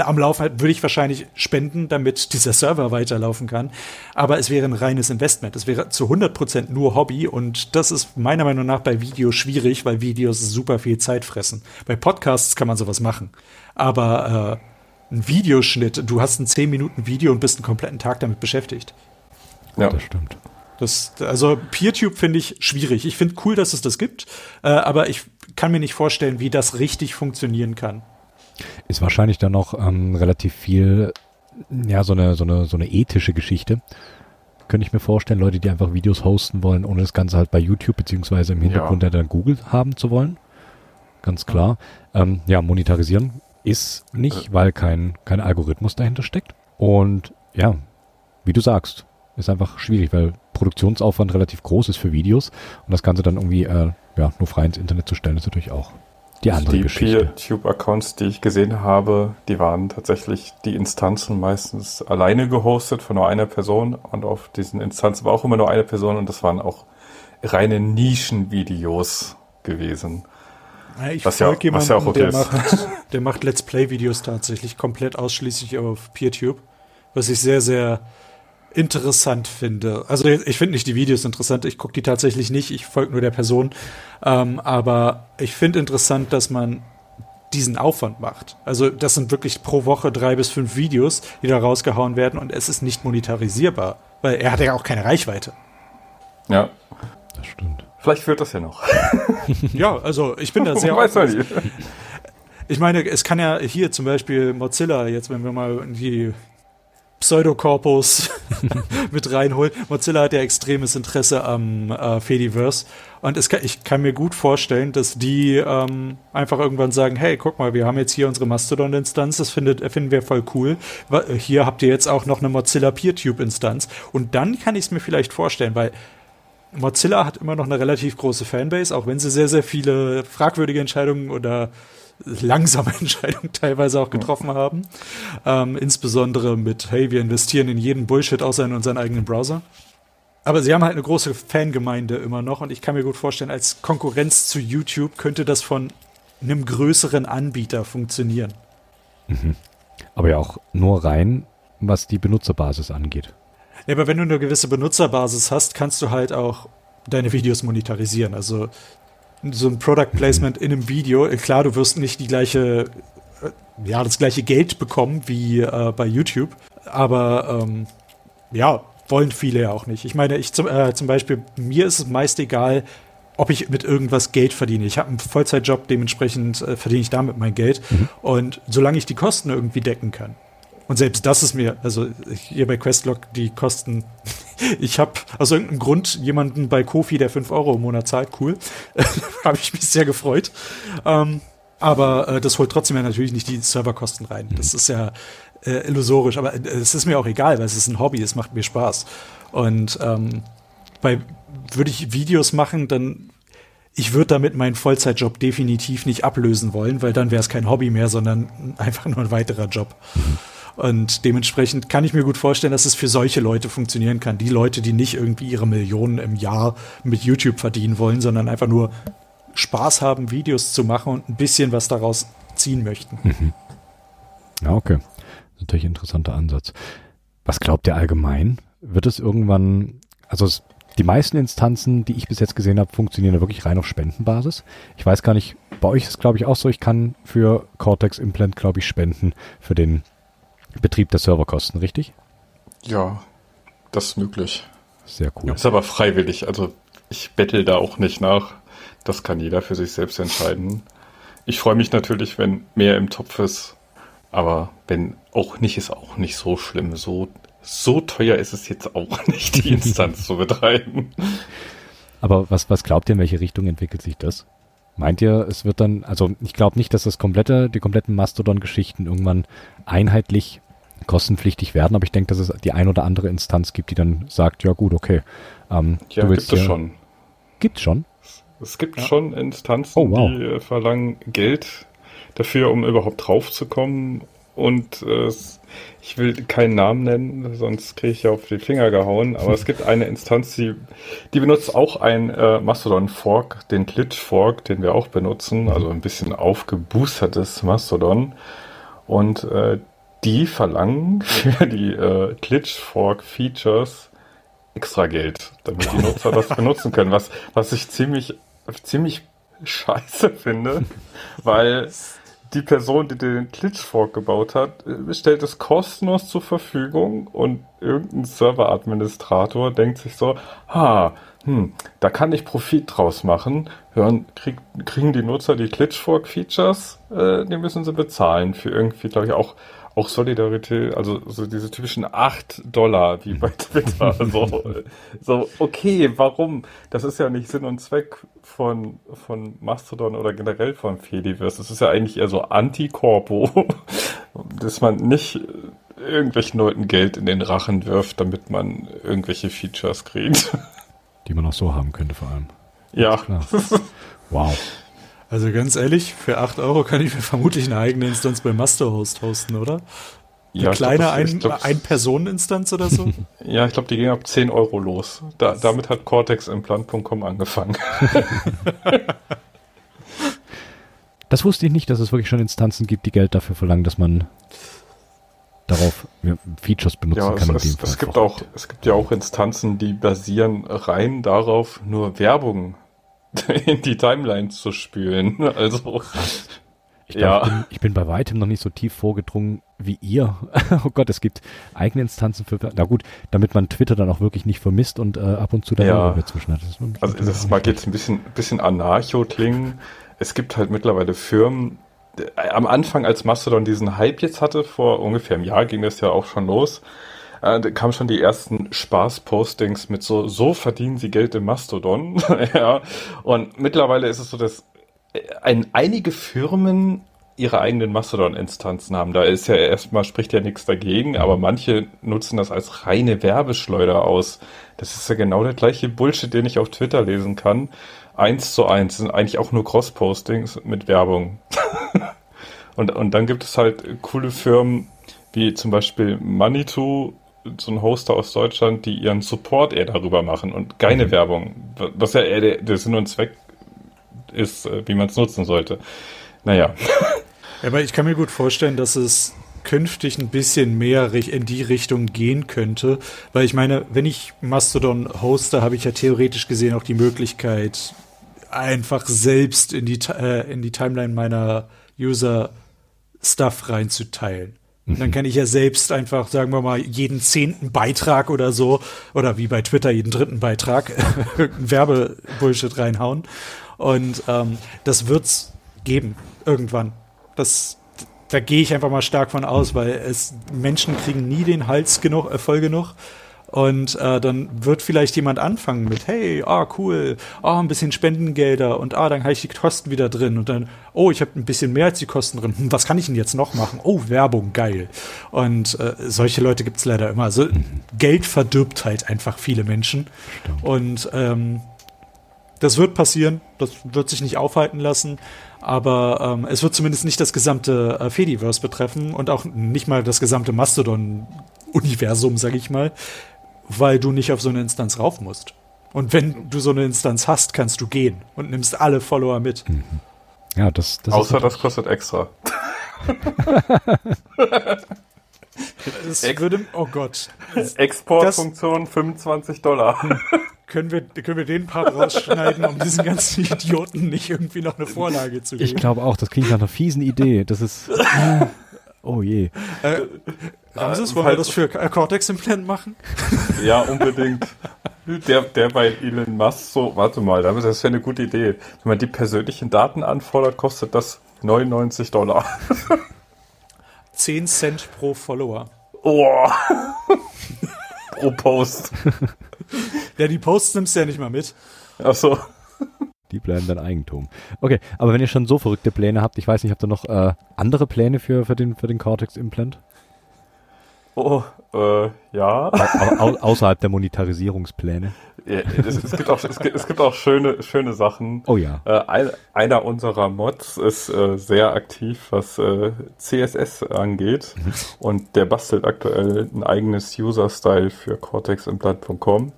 am Laufen hat, würde ich wahrscheinlich spenden, damit dieser Server weiterlaufen kann. Aber es wäre ein reines Investment. Es wäre zu 100% nur Hobby. Und das ist meiner Meinung nach bei Videos schwierig, weil Videos super viel Zeit fressen. Bei Podcasts kann man sowas machen. Aber ein Videoschnitt, du hast ein 10-Minuten-Video und bist einen kompletten Tag damit beschäftigt. Ja, das stimmt. Also PeerTube finde ich schwierig. Ich finde cool, dass es das gibt. Aber ich kann mir nicht vorstellen, wie das richtig funktionieren kann. Ist wahrscheinlich dann noch relativ viel, ja, so eine ethische Geschichte, könnte ich mir vorstellen. Leute, die einfach Videos hosten wollen, ohne das Ganze halt bei YouTube beziehungsweise im Hintergrund ja dann Google haben zu wollen. Ganz klar. Ja, monetarisieren ist nicht, weil kein Algorithmus dahinter steckt. Und ja, wie du sagst, ist einfach schwierig, weil Produktionsaufwand relativ groß ist für Videos. Und das Ganze dann irgendwie nur frei ins Internet zu stellen, ist natürlich auch die PeerTube-Accounts, die ich gesehen habe, die waren tatsächlich die Instanzen meistens alleine gehostet von nur einer Person, und auf diesen Instanzen war auch immer nur eine Person, und das waren auch reine Nischenvideos gewesen. Ich folge jemanden, der macht Let's Play-Videos tatsächlich komplett ausschließlich auf PeerTube, was ich sehr, sehr interessant finde. Also ich finde nicht die Videos interessant, ich gucke die tatsächlich nicht, ich folge nur der Person, aber ich finde interessant, dass man diesen Aufwand macht. Also das sind wirklich pro Woche 3 bis 5 Videos, die da rausgehauen werden, und es ist nicht monetarisierbar, weil er hat ja auch keine Reichweite. Ja, das stimmt. Vielleicht wird das ja noch. Ja, also ich bin da sehr offen. Ich meine, es kann ja hier zum Beispiel Mozilla, jetzt wenn wir mal die Pseudokorpus mit reinholen. Mozilla hat ja extremes Interesse am Fediverse, und ich kann mir gut vorstellen, dass die einfach irgendwann sagen, hey, guck mal, wir haben jetzt hier unsere Mastodon-Instanz, das finden wir voll cool. Hier habt ihr jetzt auch noch eine Mozilla PeerTube-Instanz, und dann kann ich es mir vielleicht vorstellen, weil Mozilla hat immer noch eine relativ große Fanbase, auch wenn sie sehr, sehr viele fragwürdige Entscheidungen oder langsame Entscheidungen teilweise auch getroffen haben. Insbesondere mit, hey, wir investieren in jeden Bullshit außer in unseren eigenen Browser. Aber sie haben halt eine große Fangemeinde immer noch, und ich kann mir gut vorstellen, als Konkurrenz zu YouTube könnte das von einem größeren Anbieter funktionieren. Mhm. Aber ja auch nur rein, was die Benutzerbasis angeht. Ja, aber wenn du eine gewisse Benutzerbasis hast, kannst du halt auch deine Videos monetarisieren. Also so ein Product Placement in einem Video, klar, du wirst nicht das gleiche Geld bekommen wie bei YouTube, aber wollen viele ja auch nicht. Ich meine, zum Beispiel, mir ist es meist egal, ob ich mit irgendwas Geld verdiene. Ich habe einen Vollzeitjob, dementsprechend verdiene ich damit mein Geld, und solange ich die Kosten irgendwie decken kann. Und selbst das ist mir, also hier bei Questlog, die Kosten, ich habe aus irgendeinem Grund jemanden bei Ko-fi, der 5 Euro im Monat zahlt, cool, habe ich mich sehr gefreut, aber das holt trotzdem ja natürlich nicht die Serverkosten rein, das ist ja illusorisch, aber es ist mir auch egal, weil es ist ein Hobby, es macht mir Spaß, und würde ich Videos machen, dann ich würde damit meinen Vollzeitjob definitiv nicht ablösen wollen, weil dann wäre es kein Hobby mehr, sondern einfach nur ein weiterer Job. Und dementsprechend kann ich mir gut vorstellen, dass es für solche Leute funktionieren kann. Die Leute, die nicht irgendwie ihre Millionen im Jahr mit YouTube verdienen wollen, sondern einfach nur Spaß haben, Videos zu machen und ein bisschen was daraus ziehen möchten. Mhm. Ja, okay. Das ist natürlich ein interessanter Ansatz. Was glaubt ihr allgemein? Wird es irgendwann, also die meisten Instanzen, die ich bis jetzt gesehen habe, funktionieren ja wirklich rein auf Spendenbasis. Ich weiß gar nicht, bei euch ist es, glaube ich, auch so, ich kann für Cortex Implant, glaube ich, spenden für den Betrieb der Serverkosten, richtig? Ja, das ist möglich. Sehr cool. Ja, ist aber freiwillig, also ich bettel da auch nicht nach. Das kann jeder für sich selbst entscheiden. Ich freue mich natürlich, wenn mehr im Topf ist, aber wenn auch nicht, ist auch nicht so schlimm. So teuer ist es jetzt auch nicht, die Instanz zu betreiben. Aber was glaubt ihr, in welche Richtung entwickelt sich das? Meint ihr, es wird dann, also ich glaube nicht, dass die kompletten Mastodon-Geschichten irgendwann einheitlich kostenpflichtig werden, aber ich denke, dass es die ein oder andere Instanz gibt, die dann sagt, ja gut, okay. Ja, gibt es schon. Gibt es schon? Es gibt schon Instanzen, die verlangen Geld dafür, um überhaupt drauf zu kommen, und ich will keinen Namen nennen, sonst kriege ich ja auf die Finger gehauen, aber es gibt eine Instanz, die benutzt auch einen Mastodon-Fork, den Glitch-Fork, den wir auch benutzen, also ein bisschen aufgeboostertes Mastodon, und die verlangen für die Glitch-Fork-Features extra Geld, damit die Nutzer das benutzen können, was ich ziemlich scheiße finde, weil die Person, die den Glitch-Fork gebaut hat, stellt es kostenlos zur Verfügung und irgendein Server-Administrator denkt sich so, da kann ich Profit draus machen. Kriegen die Nutzer die Glitch-Fork-Features, die müssen sie bezahlen für irgendwie, glaube ich, auch Solidarität, also so diese typischen $8 wie bei Twitter. So, okay, warum? Das ist ja nicht Sinn und Zweck von Mastodon oder generell von Fediverse. Das ist ja eigentlich eher so Anti-Corpo, dass man nicht irgendwelchen Leuten Geld in den Rachen wirft, damit man irgendwelche Features kriegt. Die man auch so haben könnte vor allem. Ja. Klar. Wow. Also ganz ehrlich, für 8 Euro kann ich mir vermutlich eine eigene Instanz bei Masto.host hosten, oder? Eine kleine Ein-Personen-Instanz oder so? Ja, ich glaube, die ging ab 10 Euro los. Damit hat Cortex-Implant.com angefangen. Das wusste ich nicht, dass es wirklich schon Instanzen gibt, die Geld dafür verlangen, dass man darauf Features benutzen kann. Ja, es gibt ja auch Instanzen, die basieren rein darauf, nur Werbung in die Timeline zu spülen. Also, ich bin bei weitem noch nicht so tief vorgedrungen wie ihr. Oh Gott, es gibt eigene Instanzen für... Na gut, damit man Twitter dann auch wirklich nicht vermisst und ab und zu darüber wird zwischendurch. Also das mag jetzt ein bisschen anarcho klingen. Es gibt halt mittlerweile Firmen, am Anfang, als Mastodon diesen Hype jetzt hatte, vor ungefähr einem Jahr ging das ja auch schon los, da kamen schon die ersten Spaß-Postings mit so verdienen sie Geld im Mastodon. Ja. Und mittlerweile ist es so, dass einige Firmen ihre eigenen Mastodon-Instanzen haben. Da ist ja erstmal, spricht ja nichts dagegen, aber manche nutzen das als reine Werbeschleuder aus. Das ist ja genau der gleiche Bullshit, den ich auf Twitter lesen kann. 1:1 sind eigentlich auch nur Cross-Postings mit Werbung. Und dann gibt es halt coole Firmen, wie zum Beispiel Manitou, so ein Hoster aus Deutschland, die ihren Support eher darüber machen und keine Werbung, was ja eher der Sinn und Zweck ist, wie man es nutzen sollte. Naja. Aber ich kann mir gut vorstellen, dass es künftig ein bisschen mehr in die Richtung gehen könnte, weil ich meine, wenn ich Mastodon hoste, habe ich ja theoretisch gesehen auch die Möglichkeit, einfach selbst in die Timeline meiner User Stuff reinzuteilen. Und dann kann ich ja selbst einfach, sagen wir mal, jeden 10. Beitrag oder so, oder wie bei Twitter jeden 3. Beitrag, Werbebullshit reinhauen. Und das wird's geben, irgendwann. Da gehe ich einfach mal stark von aus, weil Menschen kriegen nie den Hals voll genug. Und dann wird vielleicht jemand anfangen mit, hey, cool, ein bisschen Spendengelder und dann habe ich die Kosten wieder drin und dann, ich habe ein bisschen mehr als die Kosten drin, was kann ich denn jetzt noch machen? Werbung, geil. Und solche Leute gibt es leider immer. Also Geld verdirbt halt einfach viele Menschen. Stimmt. Und das wird passieren, das wird sich nicht aufhalten lassen, aber es wird zumindest nicht das gesamte Fediverse betreffen und auch nicht mal das gesamte Mastodon-Universum, sage ich mal, weil du nicht auf so eine Instanz rauf musst. Und wenn du so eine Instanz hast, kannst du gehen und nimmst alle Follower mit. Mhm. Ja, das außer das kostet extra. Oh Gott. Exportfunktion $25. Können wir den Part rausschneiden, um diesen ganzen Idioten nicht irgendwie noch eine Vorlage zu geben? Ich glaube auch, das klingt nach einer fiesen Idee. Das ist... Oh je. Ramses, wollen wir das für Cortex-Implant machen? Ja, unbedingt. Der bei Elon Musk so, warte mal, das ist ja eine gute Idee. Wenn man die persönlichen Daten anfordert, kostet das $99. 10 Cent pro Follower. Oh. Pro Post. Ja, die Posts nimmst du ja nicht mal mit. Ach so. Die bleiben dann Eigentum. Okay, aber wenn ihr schon so verrückte Pläne habt, ich weiß nicht, habt ihr noch andere Pläne für den Cortex-Implant? Ja. Außerhalb der Monetarisierungspläne. Ja, es gibt auch schöne Sachen. Oh ja. Einer unserer Mods ist sehr aktiv, was CSS angeht. Und der bastelt aktuell ein eigenes User-Style für corteximplant.com.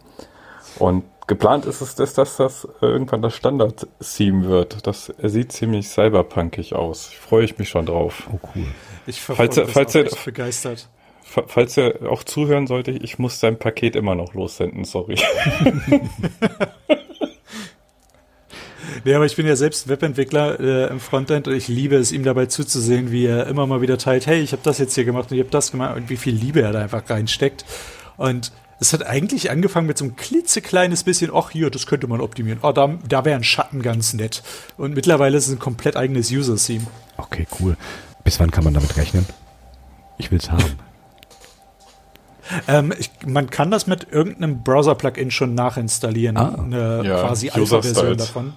Und geplant ist es, dass das irgendwann das Standard-Theme wird. Das sieht ziemlich cyberpunkig aus. Freue ich mich schon drauf. Oh cool. Ich verfolge das begeistert. Falls ihr auch zuhören solltet, ich muss dein Paket immer noch lossenden, sorry. Nee, aber ich bin ja selbst Webentwickler im Frontend und ich liebe es, ihm dabei zuzusehen, wie er immer mal wieder teilt, hey, ich habe das jetzt hier gemacht und ich habe das gemacht und wie viel Liebe er da einfach reinsteckt. Und es hat eigentlich angefangen mit so einem klitzekleines bisschen, ach hier, das könnte man optimieren. Oh, da wäre ein Schatten ganz nett. Und mittlerweile ist es ein komplett eigenes User-Theme. Okay, cool. Bis wann kann man damit rechnen? Ich will's haben. Man kann das mit irgendeinem Browser-Plugin schon nachinstallieren. Eine quasi Alpha-Version davon.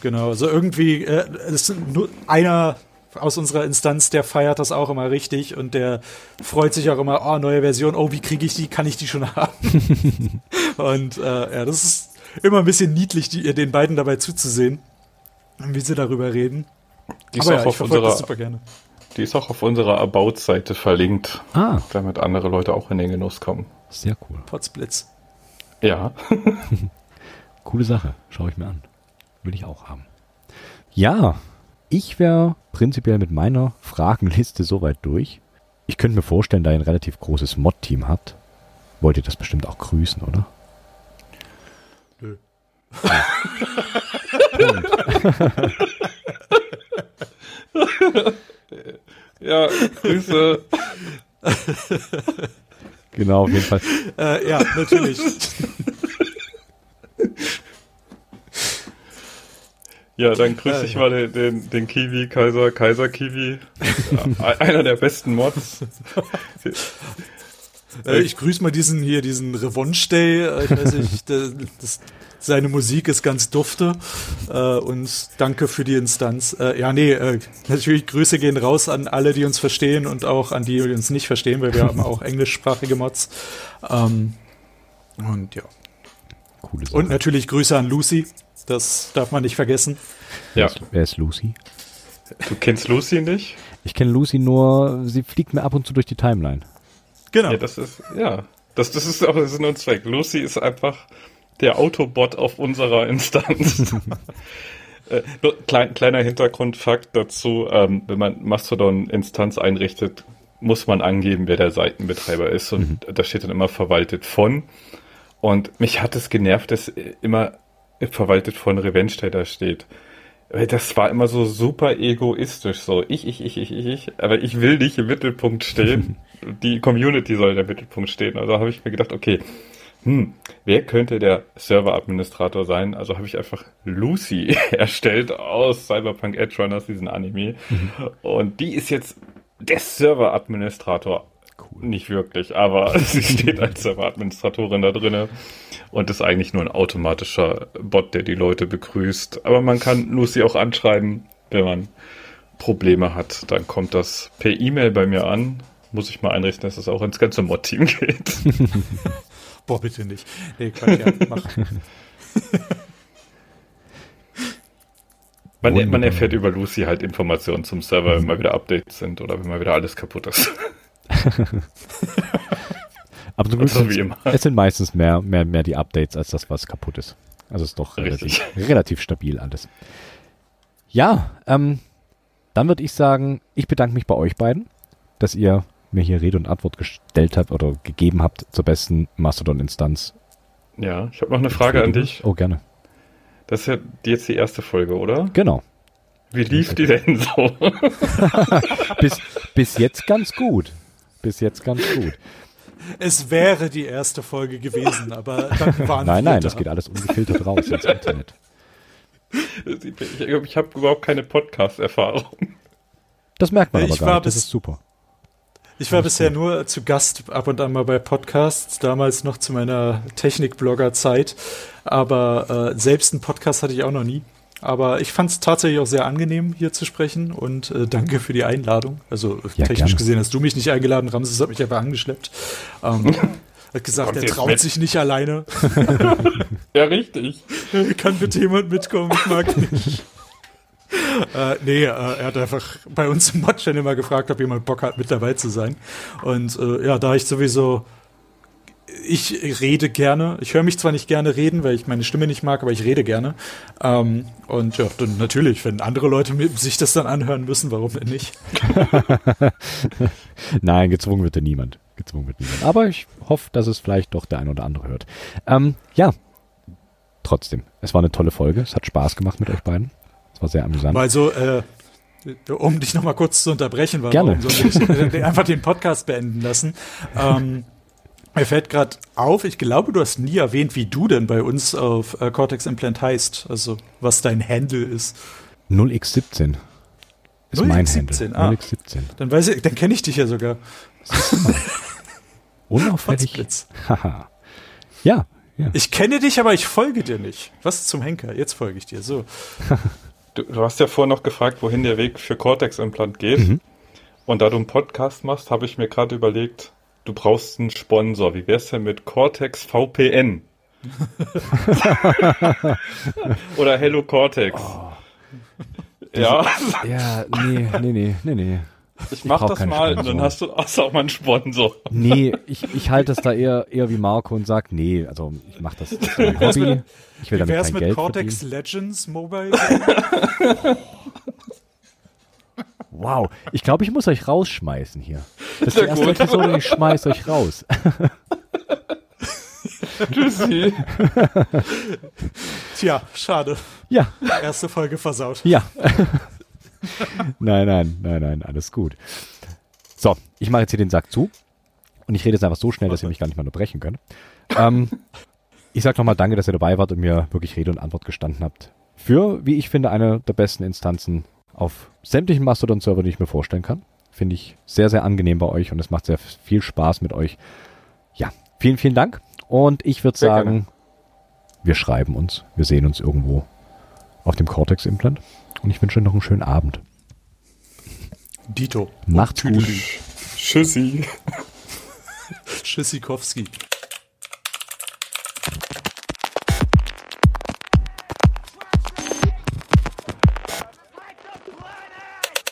Genau, so irgendwie ist nur einer aus unserer Instanz, der feiert das auch immer richtig und der freut sich auch immer, oh, neue Version, oh, wie kriege ich die, kann ich die schon haben? Und das ist immer ein bisschen niedlich, den beiden dabei zuzusehen, wie sie darüber reden. Ich verfolge das super gerne. Die ist auch auf unserer About-Seite verlinkt, damit andere Leute auch in den Genuss kommen. Sehr cool. Potzblitz. Ja. Coole Sache, schaue ich mir an. Will ich auch haben. Ja, ich wäre prinzipiell mit meiner Fragenliste soweit durch. Ich könnte mir vorstellen, da ihr ein relativ großes Mod-Team habt, wollt ihr das bestimmt auch grüßen, oder? Nö. Ja, Grüße. Genau, auf jeden Fall. Ja, natürlich. Ja, dann grüße ich mal den Kiwi, KaiserKiwi. Einer der besten Mods. Ich grüße mal diesen Revengeday. Ich weiß nicht, seine Musik ist ganz dufte und danke für die Instanz. Natürlich Grüße gehen raus an alle, die uns verstehen und auch an die uns nicht verstehen, weil wir haben auch englischsprachige Mods. Und ja. Coole Sache. Und natürlich Grüße an Lucy, das darf man nicht vergessen. Ja. Wer ist Lucy? Du kennst Lucy nicht? Ich kenne Lucy nur, sie fliegt mir ab und zu durch die Timeline. Genau. Ja, das ist nur ein Zweck. Lucy ist einfach der Autobot auf unserer Instanz. Kleiner Hintergrundfakt dazu, wenn man Mastodon-Instanz einrichtet, muss man angeben, wer der Seitenbetreiber ist. Und da steht dann immer verwaltet von. Und mich hat es genervt, dass immer verwaltet von Revengeday da steht. Das war immer so super egoistisch, so ich, aber ich will nicht im Mittelpunkt stehen. Die Community soll im Mittelpunkt stehen. Also habe ich mir gedacht, okay, wer könnte der Server-Administrator sein? Also habe ich einfach Lucy erstellt aus Cyberpunk Edgerunners, diesen Anime. Und die ist jetzt der Server-Administrator. Cool. Nicht wirklich, aber sie steht als Server-Administratorin da drin und ist eigentlich nur ein automatischer Bot, der die Leute begrüßt. Aber man kann Lucy auch anschreiben, wenn man Probleme hat. Dann kommt das per E-Mail bei mir an. Muss ich mal einrichten, dass das auch ins ganze Mod-Team geht. Boah, bitte nicht. Nee, Quatsch, ja, mach. Man erfährt über Lucy halt Informationen zum Server, wenn mal wieder Updates sind oder wenn mal wieder alles kaputt ist. Aber du also es sind meistens mehr die Updates als das, was kaputt ist. Also es ist doch relativ stabil alles. Ja, dann würde ich sagen, ich bedanke mich bei euch beiden, dass ihr mir hier Rede und Antwort gestellt habt oder gegeben habt zur besten Mastodon-Instanz. Ja, ich habe noch eine Frage an dich. Oh, gerne. Das ist ja jetzt die erste Folge, oder? Genau. Wie lief die denn so? bis jetzt ganz gut. Bis jetzt ganz gut. Es wäre die erste Folge gewesen, aber dann waren Nein, das geht alles ungefiltert raus ins Internet. Ich habe überhaupt keine Podcast-Erfahrung. Das merkt man aber gar nicht. Das ist super. Ich war bisher nur zu Gast ab und an mal bei Podcasts, damals noch zu meiner Technik-Blogger-Zeit, aber selbst einen Podcast hatte ich auch noch nie. Aber ich fand es tatsächlich auch sehr angenehm, hier zu sprechen, und danke für die Einladung. Also ja, technisch gesehen hast du mich nicht eingeladen, Ramses hat mich einfach angeschleppt. Hat gesagt, er traut sich nicht alleine. Ja, richtig. Kann bitte jemand mitkommen, ich mag nicht. Er hat einfach bei uns im Mod-Channel mal gefragt, ob jemand Bock hat, mit dabei zu sein. Und da ich sowieso... Ich rede gerne. Ich höre mich zwar nicht gerne reden, weil ich meine Stimme nicht mag, aber ich rede gerne. Und ja, dann natürlich, wenn andere Leute sich das dann anhören müssen, warum denn nicht? Nein, gezwungen wird ja niemand. Aber ich hoffe, dass es vielleicht doch der ein oder andere hört. Trotzdem. Es war eine tolle Folge. Es hat Spaß gemacht mit euch beiden. Es war sehr amüsant. Also, um dich nochmal kurz zu unterbrechen, warum sollen wir einfach den Podcast beenden lassen? Mir fällt gerade auf, ich glaube, du hast nie erwähnt, wie du denn bei uns auf Cortex Implant heißt, also was dein Handle ist. 0x17 ist 0x17, mein Handle. Ah, 0x17. Dann kenne ich dich ja sogar. Unauffällig. Ja. Ich kenne dich, aber ich folge dir nicht. Was zum Henker? Jetzt folge ich dir. So. Du hast ja vorhin noch gefragt, wohin der Weg für Cortex Implant geht. Mhm. Und da du einen Podcast machst, habe ich mir gerade überlegt, du brauchst einen Sponsor. Wie wär's denn mit Cortex VPN? Oder Hello Cortex. Oh. Ja. Ja, nee. Ich mach das mal, Sponsor. Dann hast du auch mal einen Sponsor. Nee, ich halte das da eher wie Marco und sag, nee, also ich mach das. Das ist mein Hobby. Ich will damit kein Geld verdienen. Wie wär's mit Cortex Legends Mobile? Wow, ich glaube, ich muss euch rausschmeißen hier. Das ist die erste Episode, ich schmeiß euch raus. Tschüssi. Tja, schade. Ja. Erste Folge versaut. Ja. Nein, alles gut. So, ich mache jetzt hier den Sack zu und ich rede jetzt einfach so schnell, dass ihr mich gar nicht mal unterbrechen könnt. Ich sage nochmal danke, dass ihr dabei wart und mir wirklich Rede und Antwort gestanden habt. Für, wie ich finde, eine der besten Instanzen auf sämtlichen Mastodon-Servern, die ich mir vorstellen kann. Finde ich sehr, sehr angenehm bei euch und es macht sehr viel Spaß mit euch. Ja, vielen, vielen Dank und ich würde sagen, gerne. Wir schreiben uns. Wir sehen uns irgendwo auf dem Cortex-Implant und ich wünsche euch noch einen schönen Abend. Dito. Macht's gut. Tschüssi. Tschüssikowski.